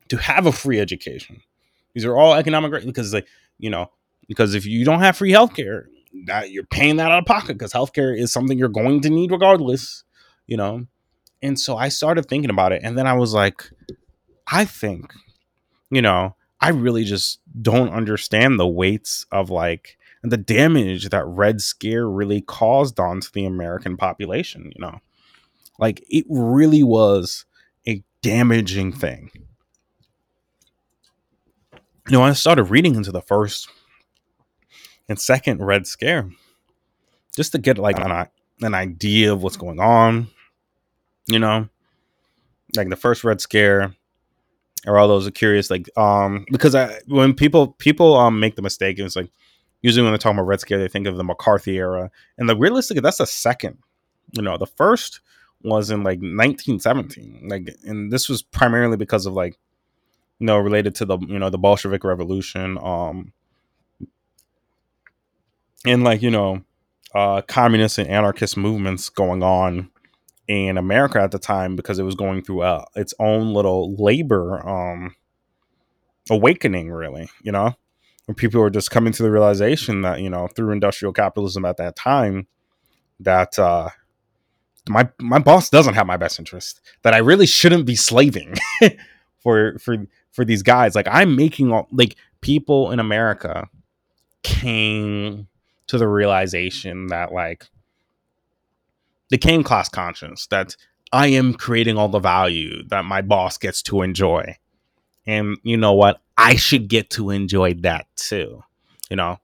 to have a free education. These are all economic rights because, like, you know, because if you don't have free healthcare, that you're paying that out of pocket because healthcare is something you're going to need regardless, you know. And so I started thinking about it. And then I was like, I think, you know, I really just don't understand the weights of like, and the damage that Red Scare really caused onto the American population, you know, like it really was a damaging thing. You know, I started reading into the first and second Red Scare just to get like an, an idea of what's going on, you know, like the first Red Scare. Or all those are curious, like, um, because I when people people um make the mistake, it's like, usually when they're talking about Red Scare, they think of the McCarthy era. And the realistic, that's the second. You know, the first was in like nineteen seventeen. Like, and this was primarily because of like, you know, related to the, you know, the Bolshevik Revolution. Um, and like, you know, uh, communist and anarchist movements going on in America at the time because it was going through uh, its own little labor um, awakening, really, you know? When people were just coming to the realization that, you know, through industrial capitalism at that time, that uh, my my boss doesn't have my best interest, that I really shouldn't be slaving for for for these guys. Like I'm making all like people in America came to the realization that like they came class conscious, that I am creating all the value that my boss gets to enjoy. And you know what? I should get to enjoy that too. You know,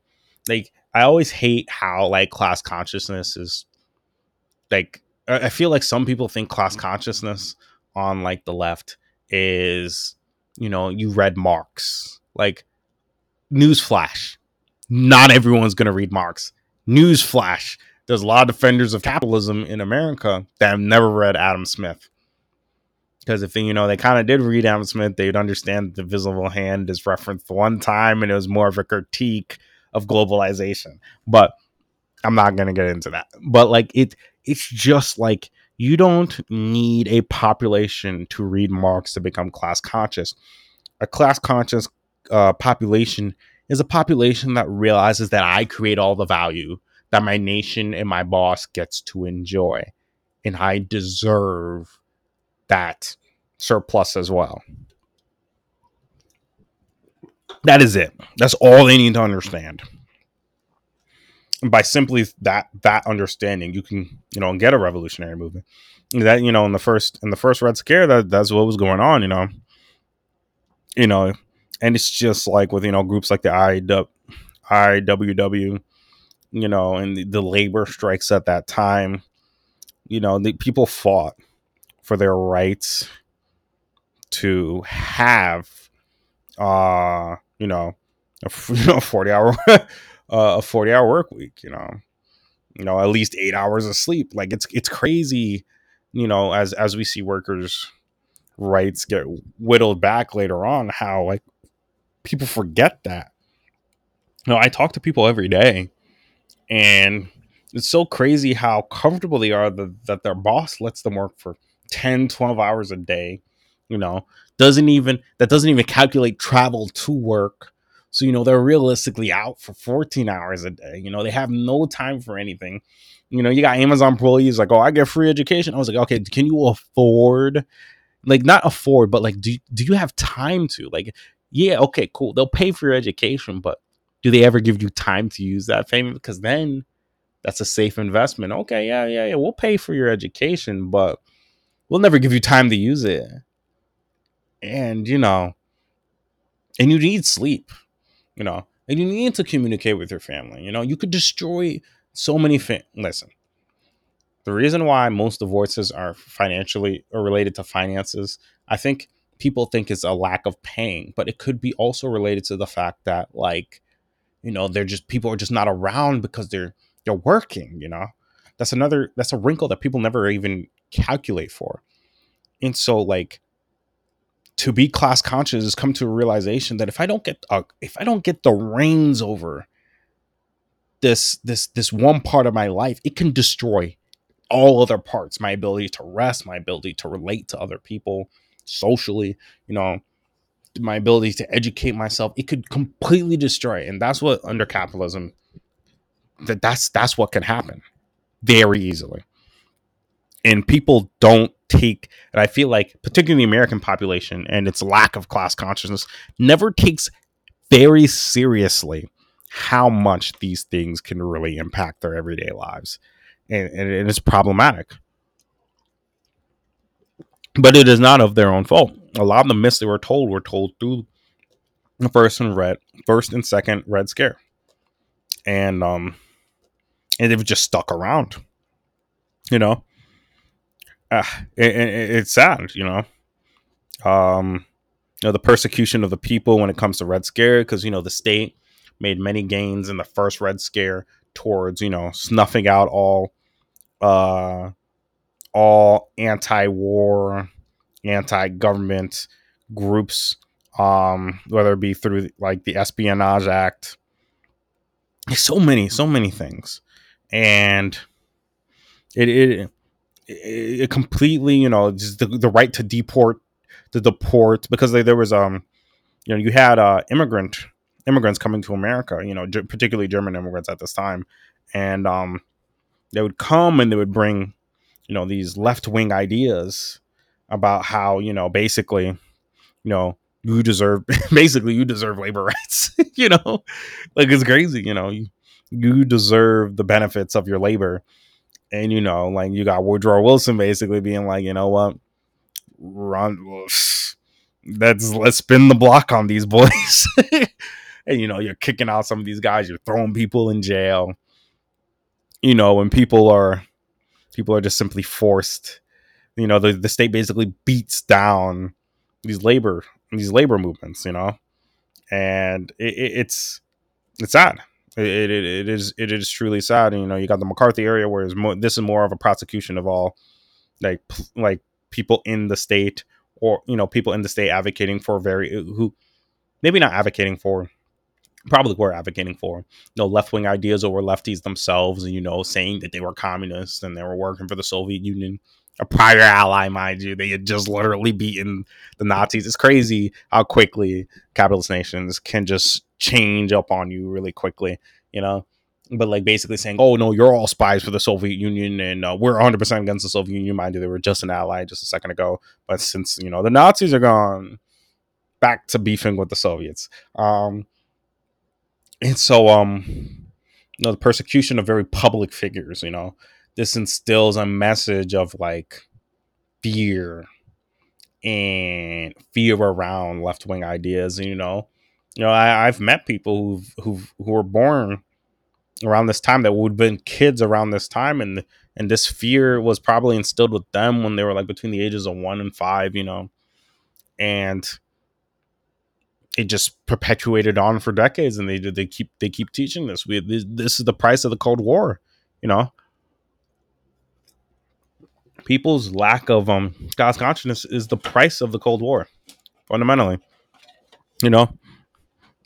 like I always hate how like class consciousness is like, I feel like some people think class consciousness on like the left is, you know, you read Marx, like newsflash. Not everyone's going to read Marx. Newsflash. There's a lot of defenders of capitalism in America that have never read Adam Smith. Because if, you know, they kind of did read Adam Smith, they'd understand the visible hand is referenced one time and it was more of a critique of globalization. But I'm not going to get into that. But like it, it's just like you don't need a population to read Marx to become class conscious. A class conscious uh, population is a population that realizes that I create all the value that my nation and my boss gets to enjoy. And I deserve that surplus as well. That is it. That's all they need to understand. And by simply that that understanding, you can, you know, get a revolutionary movement. That, you know, in the first in the first Red Scare, that that's what was going on, you know. You know, and it's just like with, you know, groups like the I W W, you know, and the, the labor strikes at that time, you know, the people fought for their rights to have, uh, you know, a forty-hour, you know, uh, a forty-hour work week. You know, you know, at least eight hours of sleep. Like it's it's crazy. You know, as as we see workers' rights get whittled back later on, how like people forget that. You know, I talk to people every day, and it's so crazy how comfortable they are that, that their boss lets them work for ten, twelve hours a day, you know, doesn't even, that doesn't even calculate travel to work. So, you know, they're realistically out for fourteen hours a day. You know, they have no time for anything. You know, you got Amazon employees like, oh, I get free education. I was like, okay, can you afford, like not afford, but like, do, do you have time to like, yeah, okay, cool. They'll pay for your education, but do they ever give you time to use that payment? Because then that's a safe investment. Okay, yeah, yeah, yeah. We'll pay for your education, but we'll never give you time to use it. And, you know, and you need sleep, you know, and you need to communicate with your family. You know, you could destroy so many fa- Listen, the reason why most divorces are financially or related to finances, I think people think it's a lack of paying, but it could be also related to the fact that, like, you know, they're just, people are just not around because they're, they're working, you know. That's another, that's a wrinkle that people never even calculate for. And so, like, to be class conscious is come to a realization that if I don't get, uh, if I don't get the reins over this, this, this one part of my life, it can destroy all other parts, my ability to rest, my ability to relate to other people socially, you know, my ability to educate myself. It could completely destroy. And that's what under capitalism, that that's that's what can happen very easily. And people don't take, and I feel like particularly the American population and its lack of class consciousness never takes very seriously how much these things can really impact their everyday lives. And, and, and it's problematic. But it is not of their own fault. A lot of the myths they were told were told through the first and red, first and second Red Scare. And um, and they've just stuck around, you know. Uh, it, it, it's sad, you know. Um, you know, the persecution of the people when it comes to Red Scare, because, you know, the state made many gains in the first Red Scare towards, you know, snuffing out all, uh, all anti-war, anti-government groups, um, whether it be through like the Espionage Act. So many, so many things. And it it it completely, you know, just the, the right to deport, to deport, because they, there was, um, you know, you had uh, immigrant immigrants coming to America, you know, particularly German immigrants at this time. And um, they would come and they would bring, you know, these left wing ideas about how, you know, basically, you know, you deserve, basically you deserve labor rights, you know, like it's crazy, you know, you, you deserve the benefits of your labor. And, you know, like you got Woodrow Wilson basically being like, you know what, Ron, that's, let's spin the block on these boys. And, you know, you're kicking out some of these guys, you're throwing people in jail, you know, when people are, people are just simply forced, you know, the, the state basically beats down these labor these labor movements, you know, and it, it, it's it's sad. It, it it is it is truly sad. And, you know, you got the McCarthy area where it's more, this is more of a prosecution of all like like people in the state, or, you know, people in the state advocating for very who maybe not advocating for, probably were advocating for, you know, left wing ideas over lefties themselves, and, you know, saying that they were communists and they were working for the Soviet Union. A prior ally, mind you, they had just literally beaten the Nazis. It's crazy how quickly capitalist nations can just change up on you really quickly, you know. But like basically saying, oh, no, you're all spies for the Soviet Union and uh, we're one hundred percent against the Soviet Union. Mind you, they were just an ally just a second ago. But since, you know, the Nazis are gone, back to beefing with the Soviets. Um, and so, um, you know, the persecution of very public figures, you know. This instills a message of like fear and fear around left-wing ideas. You know, you know, I, I've met people who've, who've, who were born around this time that would have been kids around this time. And, and this fear was probably instilled with them when they were like between the ages of one and five, you know, and it just perpetuated on for decades. And they they keep, they keep teaching this. We, this, this is the price of the Cold War, you know. People's lack of um class consciousness is the price of the Cold War, fundamentally. You know,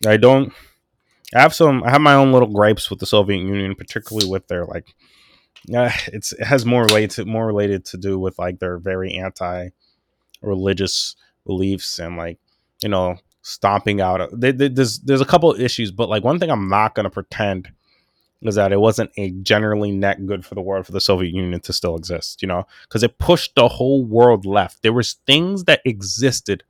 I don't. I have some. I have my own little gripes with the Soviet Union, particularly with their like. Uh, it's it has more related to, more related to do with like their very anti-religious beliefs and like, you know, stomping out. They, they, there's there's a couple of issues, but like one thing I'm not going to pretend is that it wasn't a generally net good for the world for the Soviet Union to still exist, you know, because it pushed the whole world left. There was things that existed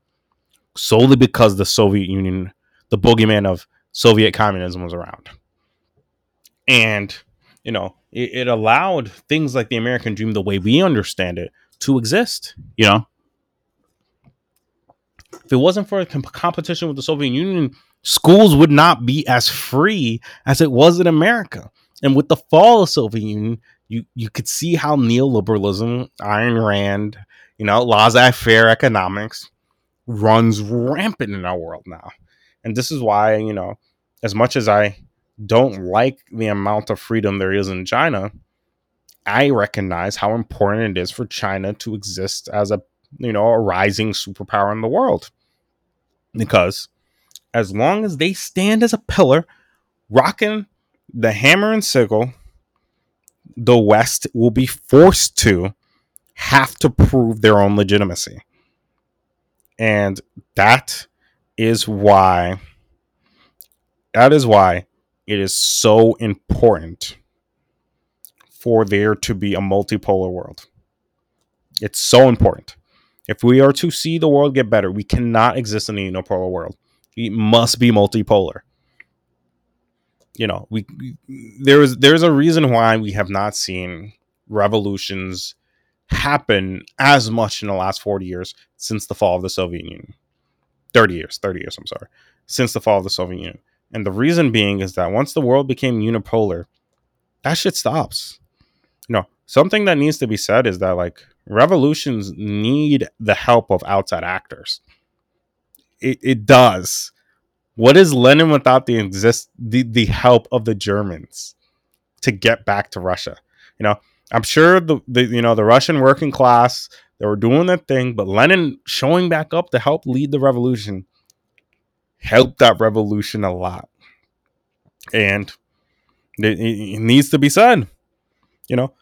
solely because the Soviet Union, the boogeyman of Soviet communism, was around. And, you know, it, it allowed things like the American dream, the way we understand it, to exist, you know. If it wasn't for a comp- competition with the Soviet Union, schools would not be as free as it was in America. And with the fall of Soviet Union, you, you could see how neoliberalism, Ayn Rand, you know, laissez-faire economics runs rampant in our world now. And this is why, you know, as much as I don't like the amount of freedom there is in China, I recognize how important it is for China to exist as a, you know, a rising superpower in the world. Because as long as they stand as a pillar, rocking the hammer and sickle, the West will be forced to have to prove their own legitimacy. And that is why, that is why it is so important for there to be a multipolar world. It's so important. If we are to see the world get better, we cannot exist in a unipolar world. It must be multipolar. You know, we, we there is there's a reason why we have not seen revolutions happen as much in the last forty years since the fall of the Soviet Union. thirty years, thirty years, I'm sorry, since the fall of the Soviet Union. And the reason being is that once the world became unipolar, that shit stops. You know, something that needs to be said is that, like, revolutions need the help of outside actors. It, it does. What is Lenin without the exist the, the help of the Germans to get back to Russia? You know, I'm sure the, the you know the Russian working class, they were doing that thing, but Lenin showing back up to help lead the revolution helped that revolution a lot. And it, it needs to be said. You know,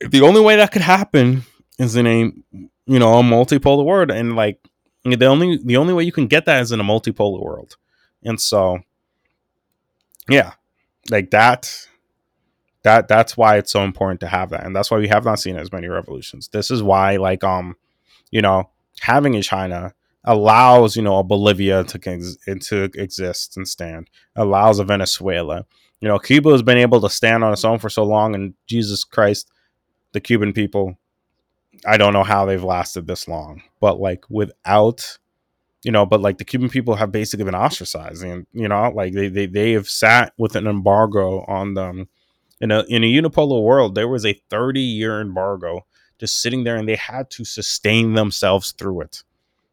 the only way that could happen is in a you know a multipolar world, and like. The only the only way you can get that is in a multipolar world. And so, yeah, like that, that that's why it's so important to have that. And that's why we have not seen as many revolutions. This is why, like, um, you know, having a China allows, you know, a Bolivia to, to exist and stand, allows a Venezuela. You know, Cuba has been able to stand on its own for so long. And Jesus Christ, the Cuban people, I don't know how they've lasted this long, but like without, you know, but like the Cuban people have basically been ostracized, and you know, like they they they have sat with an embargo on them. In a in a unipolar world, there was a thirty year embargo just sitting there, and they had to sustain themselves through it,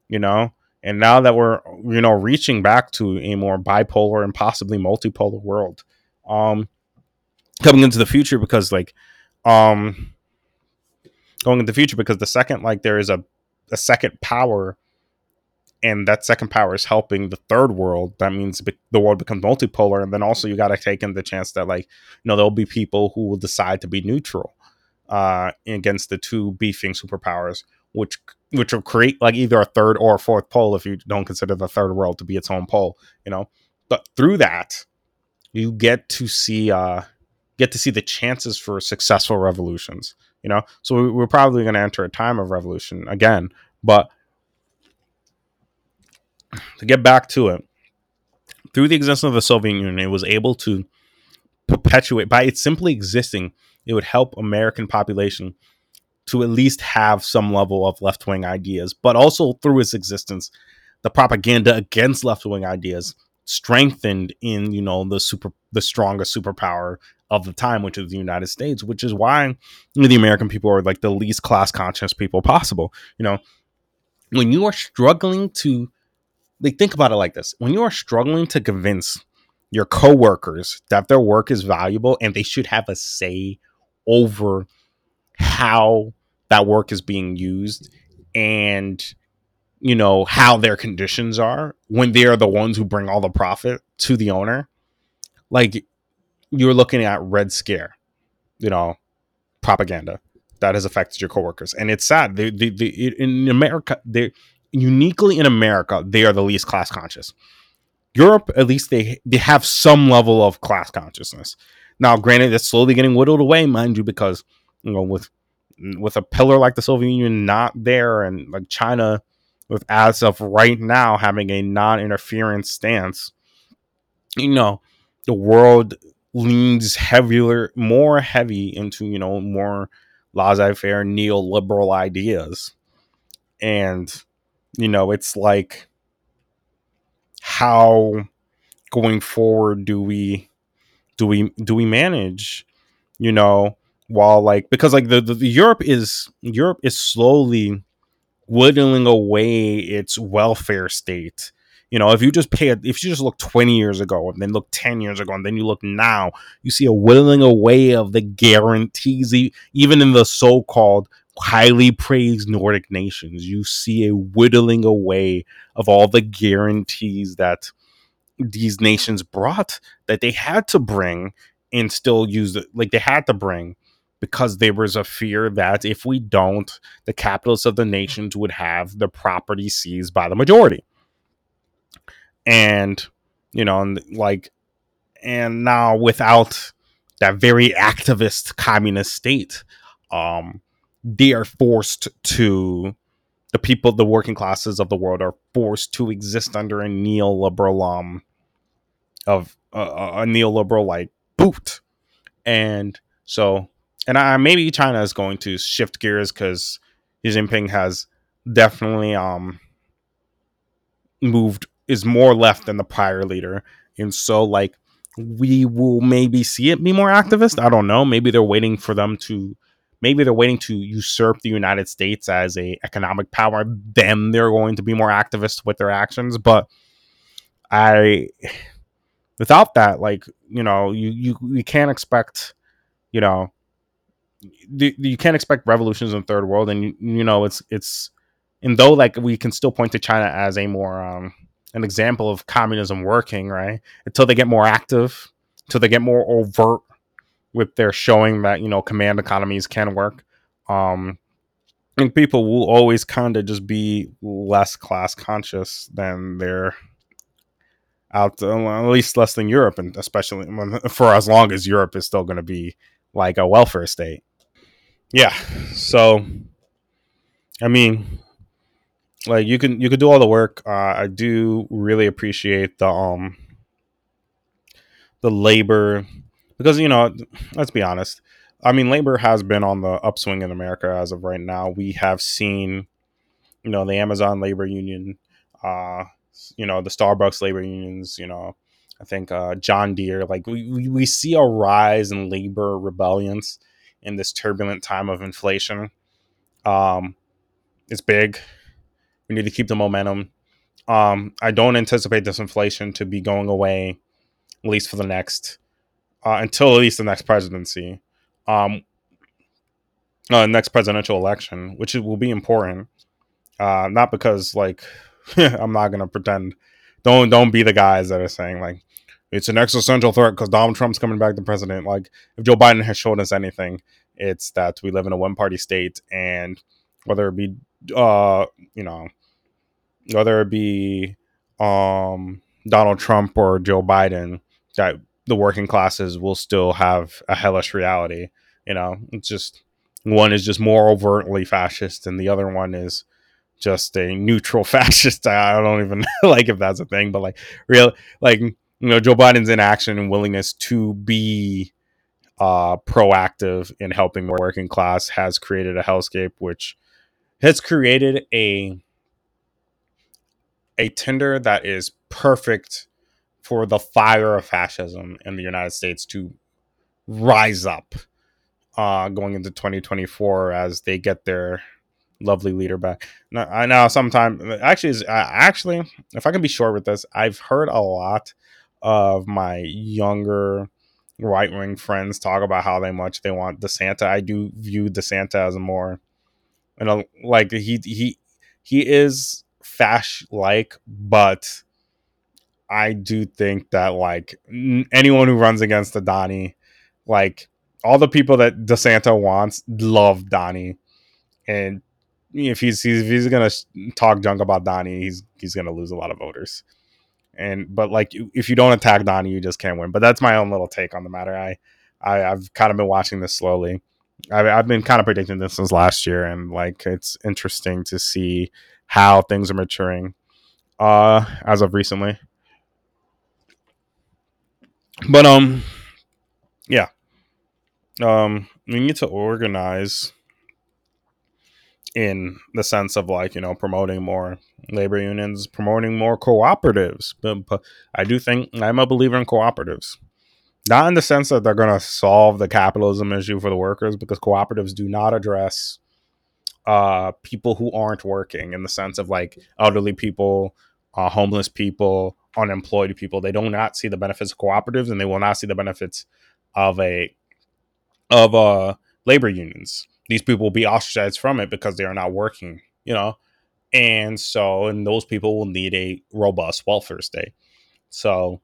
you know. And now that we're you know reaching back to a more bipolar and possibly multipolar world, um, coming into the future, because like, um. going in the future, because the second, like, there is a, a second power, and that second power is helping the third world, that means be- the world becomes multipolar. And then also you got to take in the chance that, like, you know, there'll be people who will decide to be neutral uh, against the two beefing superpowers, which which will create, like, either a third or a fourth pole if you don't consider the third world to be its own pole, you know. But through that, you get to see uh, get to see the chances for successful revolutions. You know, so we're probably going to enter a time of revolution again. But to get back to it, through the existence of the Soviet Union, it was able to perpetuate, by it simply existing, it would help American population to at least have some level of left wing ideas. But also through its existence, the propaganda against left wing ideas strengthened in, you know, the super the strongest superpower of the time, which is the United States, which is why, you know, the American people are like the least class conscious people possible. You know, when you are struggling to, like, think about it like this. When you are struggling to convince your coworkers that their work is valuable and they should have a say over how that work is being used and, you know, how their conditions are, when they are the ones who bring all the profit to the owner, like, you're looking at Red Scare, you know, propaganda that has affected your coworkers. And it's sad. They, they, they, in America, they, uniquely in America, they are the least class conscious. Europe, at least they they have some level of class consciousness. Now, granted, that's slowly getting whittled away, mind you, because, you know, with with a pillar like the Soviet Union not there, and like China, with as of right now having a non-interference stance, you know, the world leans heavier, more heavy into, you know, more laissez-faire neoliberal ideas. And, you know, it's like, how going forward do we do we do we manage, you know, while like, because like the, the, the Europe is Europe is slowly whittling away its welfare state. You know, if you just pay, if you just look twenty years ago and then look ten years ago and then you look now, you see a whittling away of the guarantees, even in the so-called highly praised Nordic nations. You see a whittling away of all the guarantees that these nations brought, that they had to bring and still use it, like they had to bring, because there was a fear that if we don't, the capitalists of the nations would have the property seized by the majority. And, you know, and like, and now without that very activist communist state, um, they are forced to, the people, the working classes of the world are forced to exist under a neoliberal, um, of uh, a neoliberal like boot. And so, and I, maybe China is going to shift gears, because Xi Jinping has definitely, um, moved, is more left than the prior leader. And so like, we will maybe see it be more activist. I don't know. Maybe they're waiting for them to, maybe they're waiting to usurp the United States as a economic power. Then they're going to be more activist with their actions. But I, without that, like, you know, you, you, you can't expect, you know, you, you can't expect revolutions in the third world. And, you, you know, it's, it's, and though like we can still point to China as a more, um, an example of communism working, right? Until they get more active, until they get more overt with their showing that, you know, command economies can work. Um, and people will always kind of just be less class conscious than they're out, to, at least less than Europe, and especially when, for as long as Europe is still going to be like a welfare state. Yeah. So, I mean, like you can, you can do all the work. Uh, I do really appreciate the um the labor, because, you know, let's be honest. I mean, labor has been on the upswing in America as of right now. We have seen, you know, the Amazon labor union, uh, you know, the Starbucks labor unions. You know, I think uh, John Deere. Like we, we we see a rise in labor rebellions in this turbulent time of inflation. Um, it's big. We need to keep the momentum. Um, I don't anticipate this inflation to be going away, at least for the next, uh, until at least the next presidency, um, uh, next presidential election, which will be important. Uh, not because like, I'm not going to pretend, don't, don't be the guys that are saying like, it's an existential threat because Donald Trump's coming back to president. Like if Joe Biden has shown us anything, it's that we live in a one party state, and whether it be, uh, you know, whether it be um, Donald Trump or Joe Biden, that the working classes will still have a hellish reality. You know, it's just, one is just more overtly fascist, and the other one is just a neutral fascist. I don't even like if that's a thing, but like real, like, you know, Joe Biden's inaction and willingness to be uh, proactive in helping the working class has created a hellscape, which has created a a tinder that is perfect for the fire of fascism in the United States to rise up uh, going into twenty twenty-four as they get their lovely leader back. Now, I know sometimes, actually, uh, actually, if I can be short with this, I've heard a lot of my younger right-wing friends talk about how they much they want DeSanta. I do view DeSanta as a more, and like he he he is fash like, but I do think that like n- anyone who runs against the Donnie, like all the people that DeSanta wants love Donnie, and if he's he's, if he's gonna talk junk about Donnie, he's he's gonna lose a lot of voters. And but like if you don't attack Donnie, you just can't win. But that's my own little take on the matter. I, I I've kind of been watching this slowly. I've, I've been kind of predicting this since last year, and like it's interesting to see how things are maturing uh, as of recently. But um, yeah, um, we need to organize in the sense of like, you know, promoting more labor unions, promoting more cooperatives. But, but I do think I'm a believer in cooperatives, not in the sense that they're going to solve the capitalism issue for the workers, because cooperatives do not address uh, people who aren't working in the sense of like elderly people, uh, homeless people, unemployed people. They do not see the benefits of cooperatives, and they will not see the benefits of a of uh, labor unions. These people will be ostracized from it because they are not working, you know, and so and those people will need a robust welfare state. So,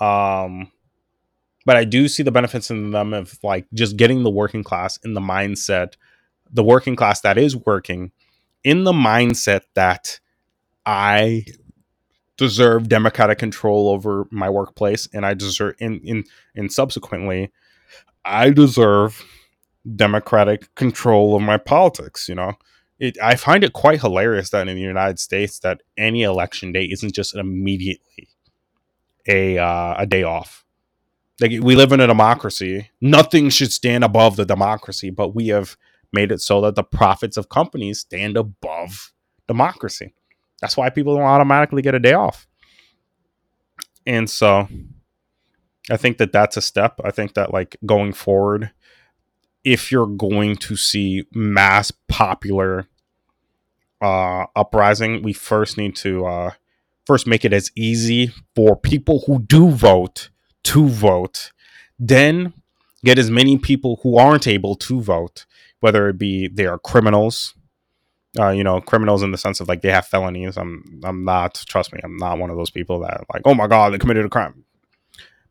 um, but I do see the benefits in them of like just getting the working class in the mindset, the working class that is working in the mindset that I deserve democratic control over my workplace, and I deserve in in and subsequently I deserve democratic control of my politics. You know, it, I find it quite hilarious that in the United States that any election day isn't just immediately a uh, a day off. Like, we live in a democracy. Nothing should stand above the democracy, but we have made it so that the profits of companies stand above democracy. That's why people don't automatically get a day off. And so I think that that's a step. I think that like going forward, if you're going to see mass popular uh, uprising, we first need to uh, first make it as easy for people who do vote to vote. Then get as many people who aren't able to vote, whether it be they are criminals, uh, you know, criminals in the sense of like they have felonies. I'm I'm not, trust me, I'm not one of those people that like, oh my God, they committed a crime.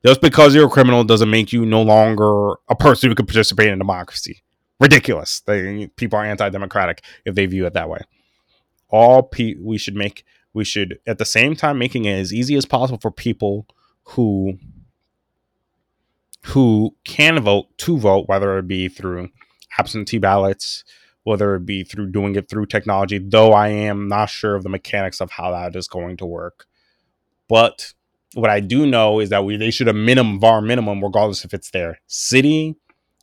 Just because you're a criminal doesn't make you no longer a person who can participate in democracy. Ridiculous. They, people are anti-democratic if they view it that way. All pe- we should make, we should at the same time making it as easy as possible for people who who can vote to vote, whether it be through absentee ballots, whether it be through doing it through technology. Though I am not sure of the mechanics of how that is going to work, but what I do know is that we they should have minimum var minimum, regardless if it's their city,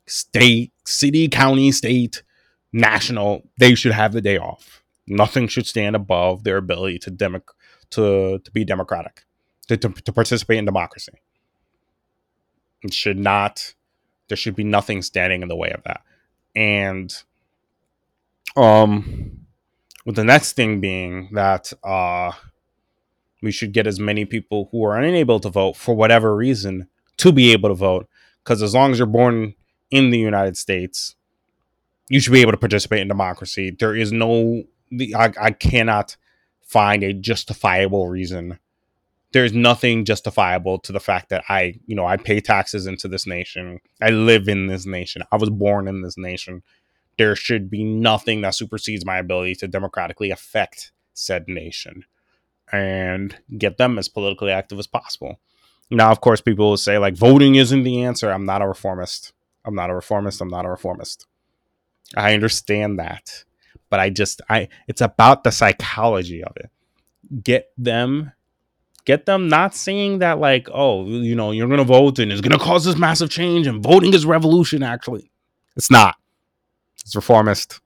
state, city, county, state, national. They should have the day off. Nothing should stand above their ability to demo, to to be democratic, to, to to participate in democracy. It should not. There should be nothing standing in the way of that. And um, with the next thing being that uh. we should get as many people who are unable to vote for whatever reason to be able to vote. Because as long as you're born in the United States, you should be able to participate in democracy. There is no, I, I cannot find a justifiable reason. There's nothing justifiable to the fact that I, you know, I pay taxes into this nation. I live in this nation. I was born in this nation. There should be nothing that supersedes my ability to democratically affect said nation and get them as politically active as possible. Now, of course, people will say like voting isn't the answer. I'm not a reformist. I'm not a reformist. I'm not a reformist. I understand that, but I just, I, it's about the psychology of it. Get them, get them not saying that like, oh, you know, you're going to vote and it's going to cause this massive change and voting is revolution. Actually, it's not, it's reformist.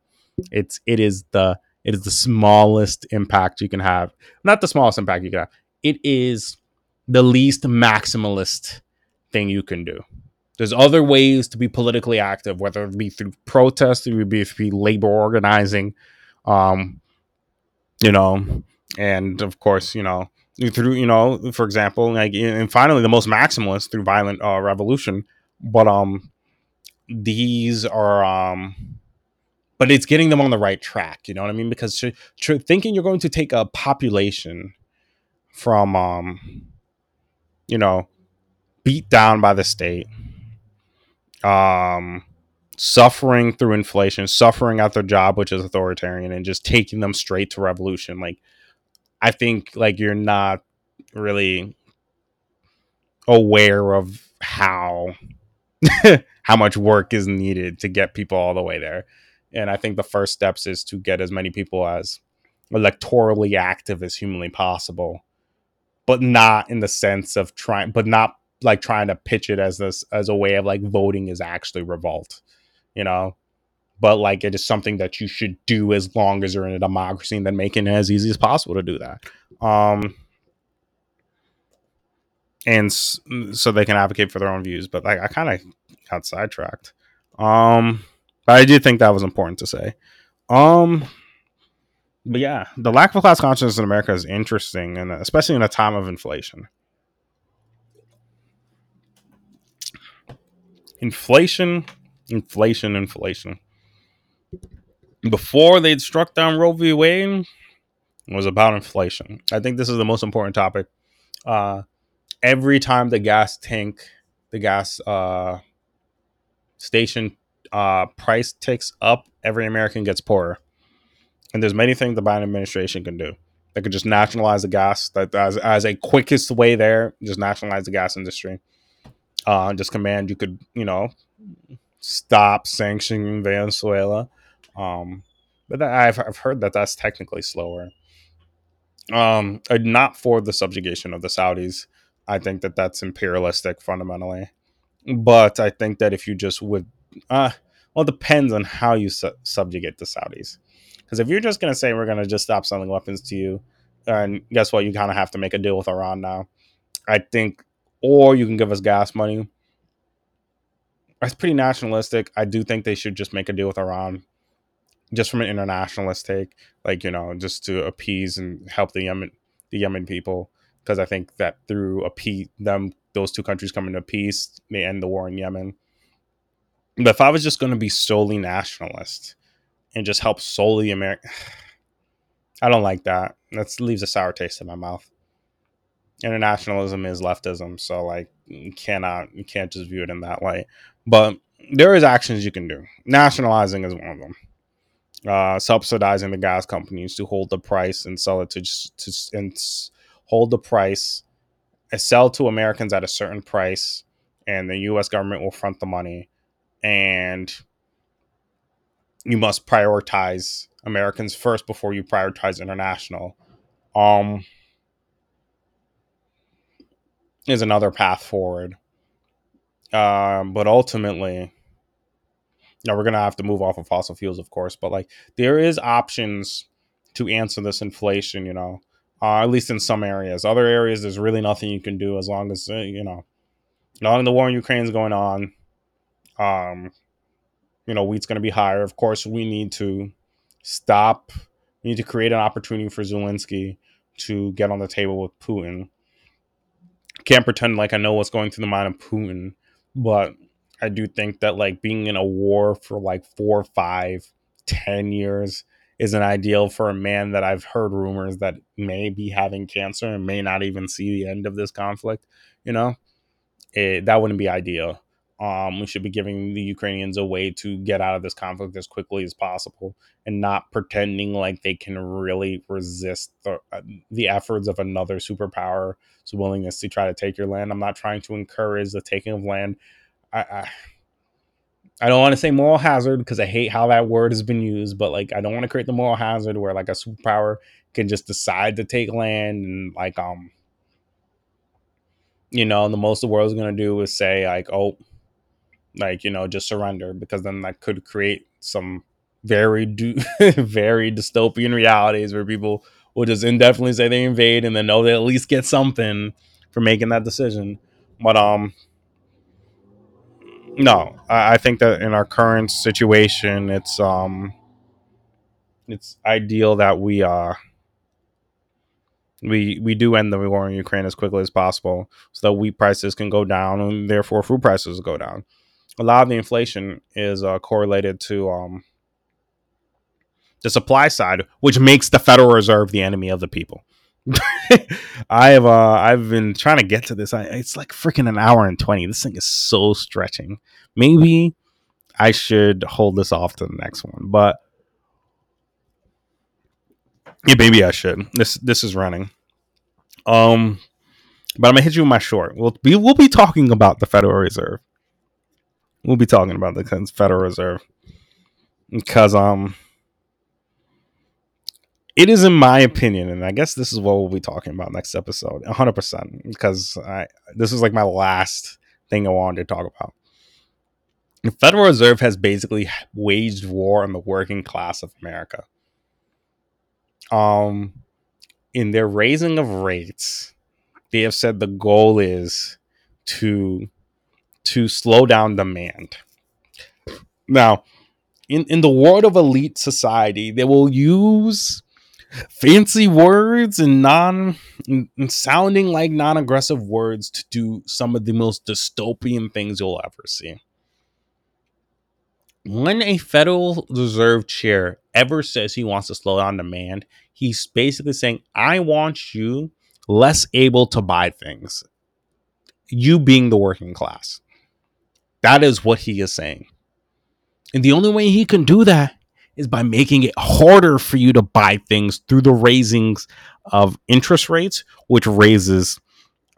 It's, it is the, It is the smallest impact you can have. Not the smallest impact you can have. It is the least maximalist thing you can do. There's other ways to be politically active, whether it be through protest, it would be through labor organizing, um, you know, and of course, you know, through, you know, for example, like, and finally, the most maximalist through violent uh, revolution. But um, these are. Um, But it's getting them on the right track. You know what I mean? Because tr- tr- thinking you're going to take a population from, um, you know, beat down by the state, um, suffering through inflation, suffering at their job, which is authoritarian, and just taking them straight to revolution. Like, I think like you're not really aware of how how much work is needed to get people all the way there. And I think the first steps is to get as many people as electorally active as humanly possible, but not in the sense of trying, but not like trying to pitch it as this, as a way of like voting is actually revolt, you know, but like it is something that you should do as long as you're in a democracy, and then making it as easy as possible to do that. Um, and so they can advocate for their own views, but like I kind of got sidetracked. Um, but I do think that was important to say. Um, but yeah, the lack of a class consciousness in America is interesting, and especially in a time of inflation. Inflation, inflation, inflation. Before they'd struck down Roe v. Wade, it was about inflation. I think this is the most important topic. Uh, every time the gas tank, the gas uh, station uh, price ticks up, every American gets poorer. And there's many things the Biden administration can do. They could just nationalize the gas. That as, as a quickest way there, just nationalize the gas industry. Uh, just command you could, you know, stop sanctioning Venezuela. Um, but that, I've I've heard that that's technically slower. Um, not for the subjugation of the Saudis. I think that that's imperialistic fundamentally. But I think that if you just would, uh, well, it depends on how you su- subjugate the Saudis. Because if you're just going to say we're going to just stop selling weapons to you, and guess what? You kind of have to make a deal with Iran now. I think. Or you can give us gas money. That's pretty nationalistic. I do think they should just make a deal with Iran, just from an internationalist take, like, you know, just to appease and help the Yemen, the Yemen people, because I think that through appe- them, those two countries coming to peace, they end the war in Yemen. But if I was just going to be solely nationalist and just help solely America, I don't like that. That leaves a sour taste in my mouth. Internationalism is leftism, so like you cannot you can't just view it in that light. But there is actions you can do. Nationalizing is one of them. Uh, subsidizing the gas companies to hold the price and sell it to to and hold the price, and sell to Americans at a certain price, and the U S government will front the money. And you must prioritize Americans first before you prioritize international. Um. Is another path forward. Um, but ultimately, now we're going to have to move off of fossil fuels, of course, but like there is options to answer this inflation, you know, uh, at least in some areas. Other areas, there's really nothing you can do as long as, uh, you know, long the war in Ukraine is going on. Um, you know, wheat's going to be higher. Of course, we need to stop. We need to create an opportunity for Zelensky to get on the table with Putin. Can't pretend like I know what's going through the mind of Putin, but I do think that like being in a war for like four, five, ten years isn't ideal for a man that I've heard rumors that may be having cancer and may not even see the end of this conflict. You know, it, that wouldn't be ideal. Um, we should be giving the Ukrainians a way to get out of this conflict as quickly as possible, and not pretending like they can really resist the, uh, the efforts of another superpower's willingness to try to take your land. I'm not trying to encourage the taking of land. I I, I don't want to say moral hazard because I hate how that word has been used, but like I don't want to create the moral hazard where like a superpower can just decide to take land and like um, you know, the most the world's gonna do is say like, oh. Like, you know, just surrender, because then that could create some very do- very dystopian realities where people will just indefinitely say they invade and then know they at least get something for making that decision. But um, no, I, I think that in our current situation, it's um, it's ideal that we uh, we we do end the war in Ukraine as quickly as possible, so that wheat prices can go down and therefore food prices go down. A lot of the inflation is uh, correlated to um, the supply side, which makes the Federal Reserve the enemy of the people. I have uh, I've been trying to get to this. I, it's like freaking an hour and twenty. This thing is so stretching. Maybe I should hold this off to the next one, but yeah, maybe I should. This this is running. Um, but I'm gonna hit you with my short. We'll be we'll be talking about the Federal Reserve. We'll be talking about the Federal Reserve because um, it is, in my opinion, and I guess this is what we'll be talking about next episode, one hundred percent, because I this is like my last thing I wanted to talk about. The Federal Reserve has basically waged war on the working class of America. Um, in their raising of rates, they have said the goal is to to slow down demand. Now, in, in the world of elite society, they will use fancy words and non and sounding like non-aggressive words to do some of the most dystopian things you'll ever see. When a Federal Reserve chair ever says he wants to slow down demand, he's basically saying, I want you less able to buy things. You being the working class. That is what he is saying. And the only way he can do that is by making it harder for you to buy things through the raisings of interest rates, which raises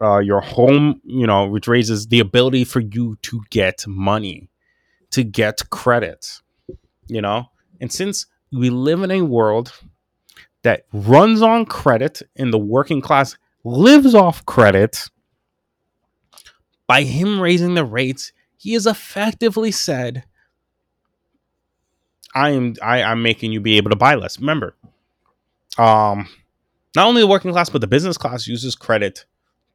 uh, your home, you know, which raises the ability for you to get money, to get credit, you know, and since we live in a world that runs on credit and the working class lives off credit, by him raising the rates, he has effectively said, I am, I, I'm making you be able to buy less. Remember, um, not only the working class, but the business class uses credit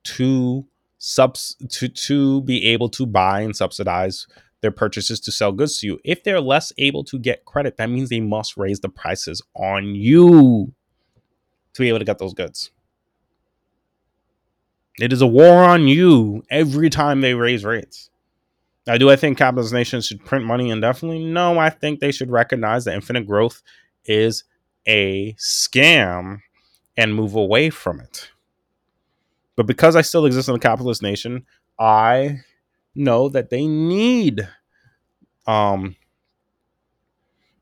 to subs to, to be able to buy and subsidize their purchases to sell goods to you. If they're less able to get credit, that means they must raise the prices on you to be able to get those goods. It is a war on you every time they raise rates. Now, do I think capitalist nations should print money indefinitely? No, I think they should recognize that infinite growth is a scam and move away from it. But because I still exist in a capitalist nation, I know that they need um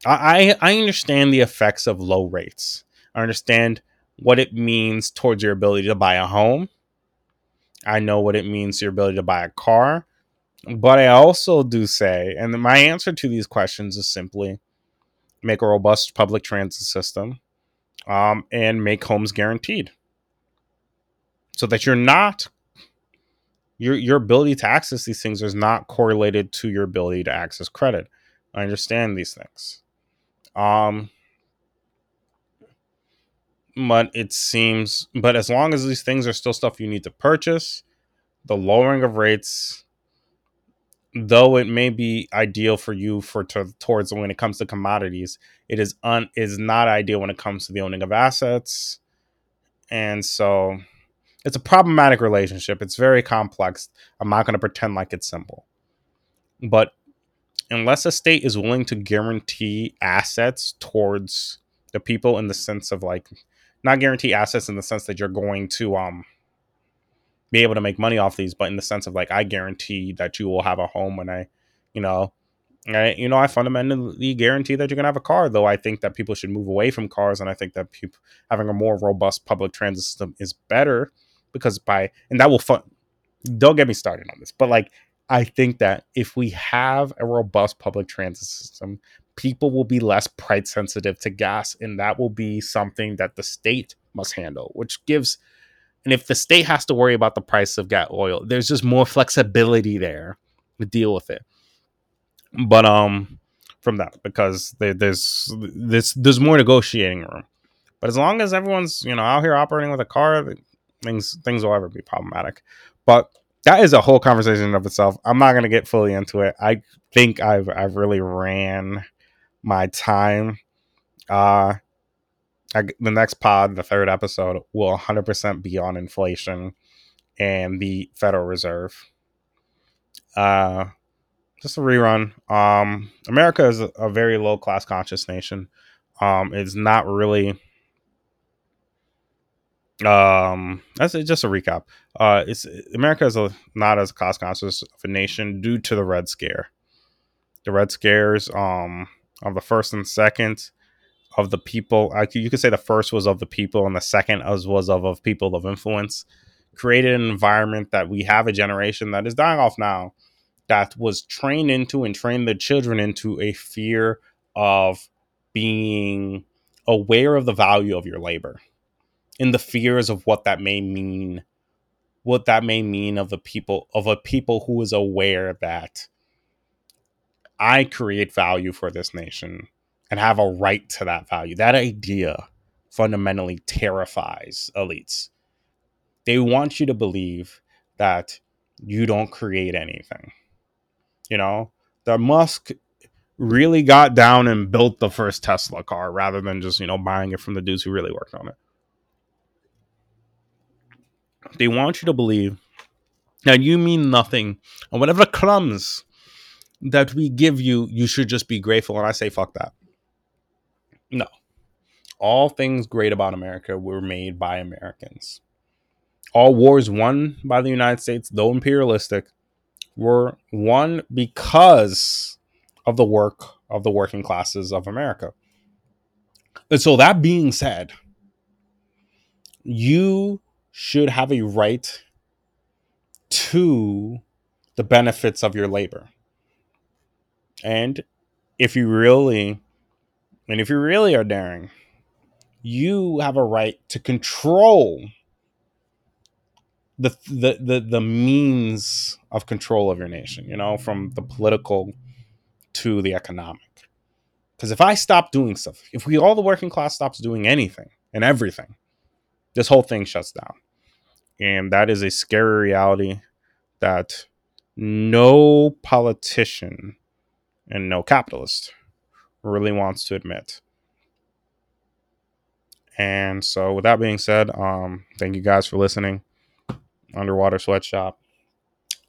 I I understand the effects of low rates. I understand what it means towards your ability to buy a home. I know what it means to your ability to buy a car. But I also do say, and my answer to these questions is simply make a robust public transit system um and make homes guaranteed. So that you're not Your your ability to access these things is not correlated to your ability to access credit. I understand these things. Um, but it seems, but as long as these things are still stuff you need to purchase, the lowering of rates, though it may be ideal for you for to, towards when it comes to commodities, it is un is not ideal when it comes to the owning of assets. And so it's a problematic relationship. It's very complex. I'm not going to pretend like it's simple. But unless a state is willing to guarantee assets towards the people in the sense of like, not guarantee assets in the sense that you're going to um be able to make money off these, but in the sense of like, I guarantee that you will have a home when I, you know, I, you know, I fundamentally guarantee that you're going to have a car, though I think that people should move away from cars. And I think that people having a more robust public transit system is better. Because by, and that will fund, don't get me started on this, but like, I think that if we have a robust public transit system, people will be less price sensitive to gas. And that will be something that the state must handle, which gives, and if the state has to worry about the price of gas oil, there's just more flexibility there to deal with it. But um, from that, because there, there's, there's, there's more negotiating room. But as long as everyone's, you know, out here operating with a car, things things will ever be problematic. But that is a whole conversation of itself. I'm not going to get fully into it. I think I've I've really ran my time. Uh, I, the next pod, the third episode, will one hundred percent be on inflation and the Federal Reserve. Uh, just a rerun. Um, America is a, a very low class conscious nation. Um, it's not really. Um, that's just a recap. Uh, it's America is a, not as class conscious of a nation due to the Red Scare. the Red Scares, um, of the first and second of the people. I, you could say the first was of the people and the second as was of, of people of influence, created an environment that we have a generation that is dying off now that was trained into and trained their children into a fear of being aware of the value of your labor and the fears of what that may mean, what that may mean of the people, of a people who is aware that I create value for this nation and have a right to that value. That idea fundamentally terrifies elites. They want you to believe that you don't create anything. You know, that Musk really got down and built the first Tesla car rather than just, you know, buying it from the dudes who really worked on it. They want you to believe that you mean nothing, and whatever crumbs that we give you, you should just be grateful. And I say, fuck that. No. All things great about America were made by Americans. All wars won by the United States, though imperialistic, were won because of the work of the working classes of America. And so that being said, you should have a right to the benefits of your labor. And if you really, and if you really are daring, you have a right to control the, the, the, the means of control of your nation, you know, from the political to the economic. Because if I stop doing stuff, if we, all the working class stops doing anything and everything, this whole thing shuts down. And that is a scary reality that no politician and no capitalist really wants to admit. And so with that being said, um, thank you guys for listening. Underwater Sweatshop.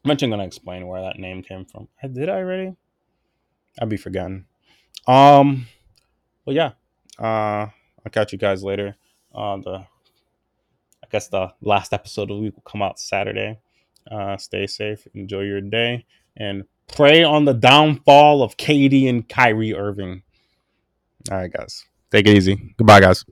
I'm actually going to explain where that name came from. Did I already? I'd be forgetting. Um, but yeah, uh, I'll catch you guys later. Uh, the, I guess the last episode of the week will come out Saturday. Uh, stay safe. Enjoy your day. And pray on the downfall of K D and Kyrie Irving. All right, guys. Take it easy. Goodbye, guys.